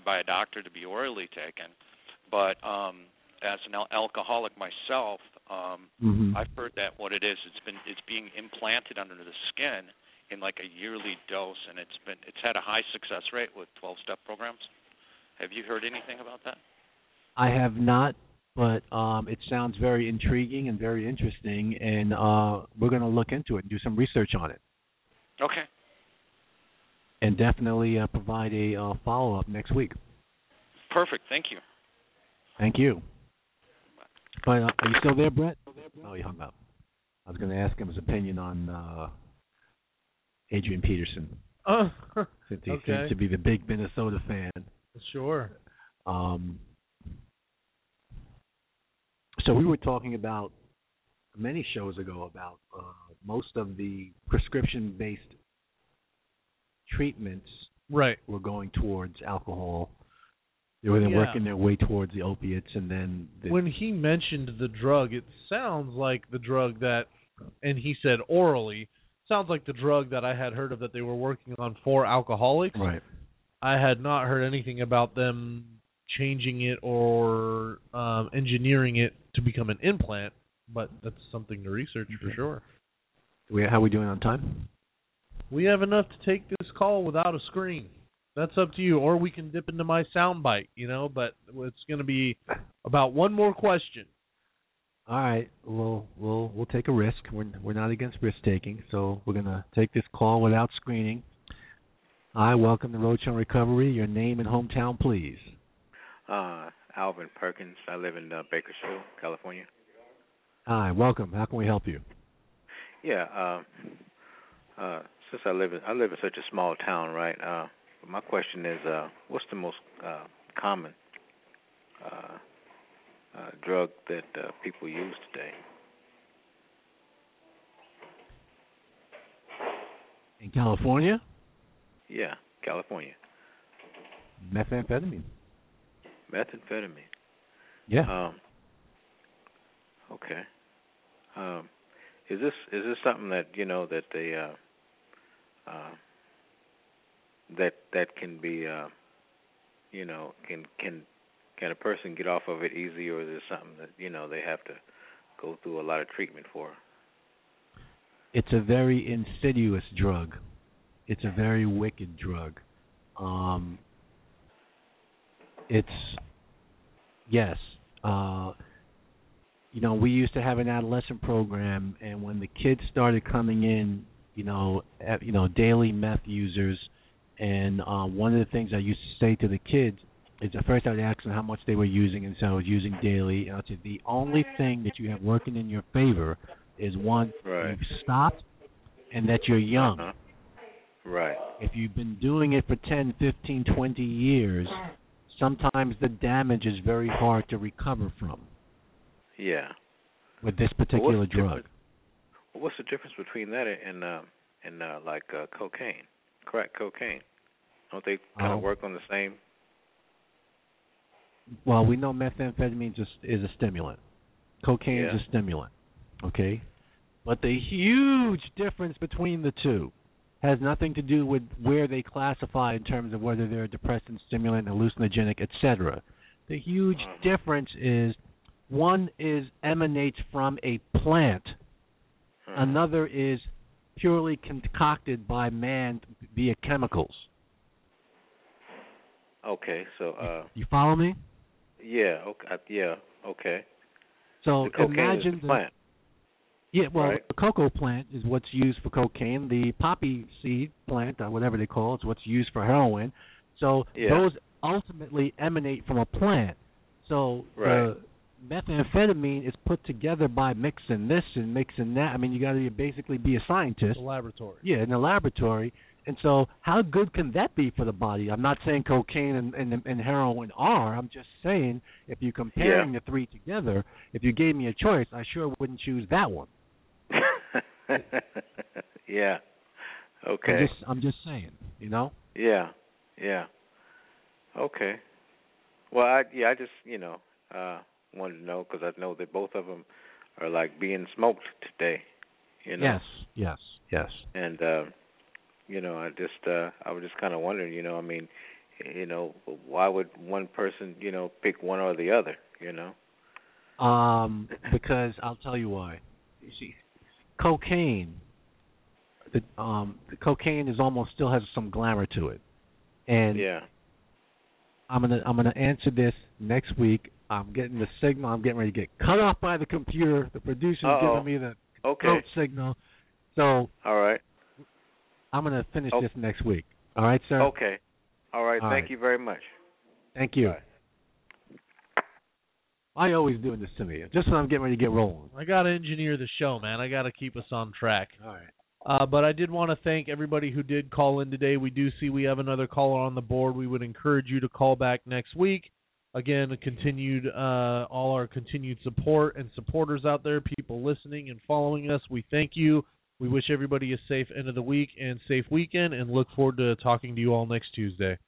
by a doctor to be orally taken, but as an alcoholic myself, I've heard that what it is, it's being implanted under the skin in like a yearly dose, and it's had a high success rate with 12-step programs. Have you heard anything about that? I have not, but it sounds very intriguing and very interesting, and we're going to look into it and do some research on it. Okay. And definitely provide a follow-up next week. Perfect. Thank you. Thank you. But, are you still there, Brett? Oh, he hung up. I was going to ask him his opinion on... Adrian Peterson. Since he seems to be the big Minnesota fan. Sure. So we were talking about many shows ago about most of the prescription-based treatments were going towards alcohol They were working their way towards the opiates, and then... When he mentioned the drug, it sounds like the drug that, and he said orally, sounds like the drug that I had heard of that they were working on for alcoholics. Right. I had not heard anything about them changing it or engineering it to become an implant, but that's something to research for sure. How are we doing on time? We have enough to take this call without a screen. That's up to you, or we can dip into my soundbite, but it's going to be about one more question. All right, we'll take a risk. We're not against risk-taking, so we're going to take this call without screening. I welcome the Roadshow on Recovery. Your name and hometown, please. Alvin Perkins. I live in Bakersfield, California. Hi, welcome. How can we help you? Since I live in such a small town, right? My question is, what's the most common drug that people use today? In California? Yeah, California. Methamphetamine. Yeah. Okay. Is this something that that they that can be can a person get off of it easy, or is it something that they have to go through a lot of treatment for? It's a very insidious drug. It's a very wicked drug. We used to have an adolescent program, and when the kids started coming in, daily meth users, and one of the things I used to say to the kids is at first I would ask them how much they were using, and so I was using daily. And I said, the only thing that you have working in your favor is one, you've stopped, and that you're young. Uh-huh. Right. If you've been doing it for 10, 15, 20 years, sometimes the damage is very hard to recover from. Yeah. With this particular drug. What's the difference between that and cocaine, crack cocaine? Don't they kind of work on the same? Well, we know methamphetamine is a stimulant. Cocaine is a stimulant. Okay? But the huge difference between the two has nothing to do with where they classify in terms of whether they're a depressant, stimulant, hallucinogenic, etc. The huge difference is one is emanates from a plant. Another is purely concocted by man via chemicals. Okay, so... you follow me? Yeah, okay. So the cocaine imagine... is the plant. The cocoa plant is what's used for cocaine. The poppy seed plant, or whatever they call it, is what's used for heroin. So those ultimately emanate from a plant. So... methamphetamine is put together by mixing this and mixing that. I mean, you got to basically be a scientist. In a laboratory. And so how good can that be for the body? I'm not saying cocaine and heroin are. I'm just saying if you're comparing the three together, if you gave me a choice, I sure wouldn't choose that one. Yeah. Okay. I'm just saying, Yeah. Yeah. Okay. Well, I just, wanted to know because I know that both of them are like being smoked today. Yes. And I was just kind of wondering. Why would one person pick one or the other? Because I'll tell you why. You see, cocaine. The cocaine is almost still has some glamour to it, and I'm gonna answer this next week. I'm getting the signal. I'm getting ready to get cut off by the computer. The producer's giving me the throat signal. So, all right. I'm going to finish this next week. All right, sir? Okay. All right. Thank you very much. Thank you. I always doing this to me, just when I'm getting ready to get rolling. I got to engineer the show, man. I got to keep us on track. All right. But I did want to thank everybody who did call in today. We do see we have another caller on the board. We would encourage you to call back next week. Again, all our continued support and supporters out there, people listening and following us, we thank you. We wish everybody a safe end of the week and safe weekend, and look forward to talking to you all next Tuesday.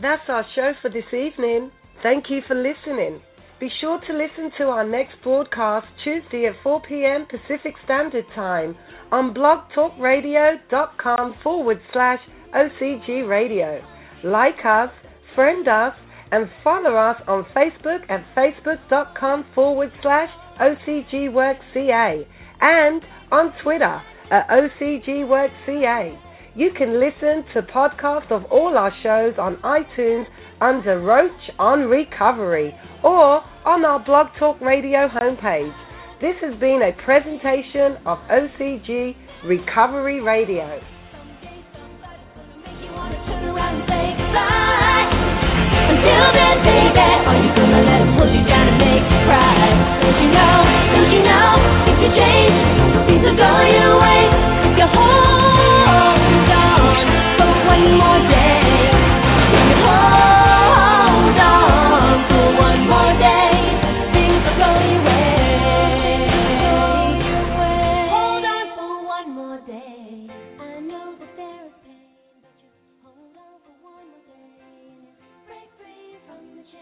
That's our show for this evening. Thank you for listening. Be sure to listen to our next broadcast Tuesday at 4 p.m. Pacific Standard Time on blogtalkradio.com/OCG Radio. Like us, friend us, and follow us on Facebook at facebook.com/OCGWorkCA and on Twitter at OCGWorkCA. You can listen to podcasts of all our shows on iTunes under Roach on Recovery or on our Blog Talk Radio homepage. This has been a presentation of OCG Recovery Radio. Until then, baby, are you gonna let him pull you down and make you cry? Don't you know, if you change, things will go.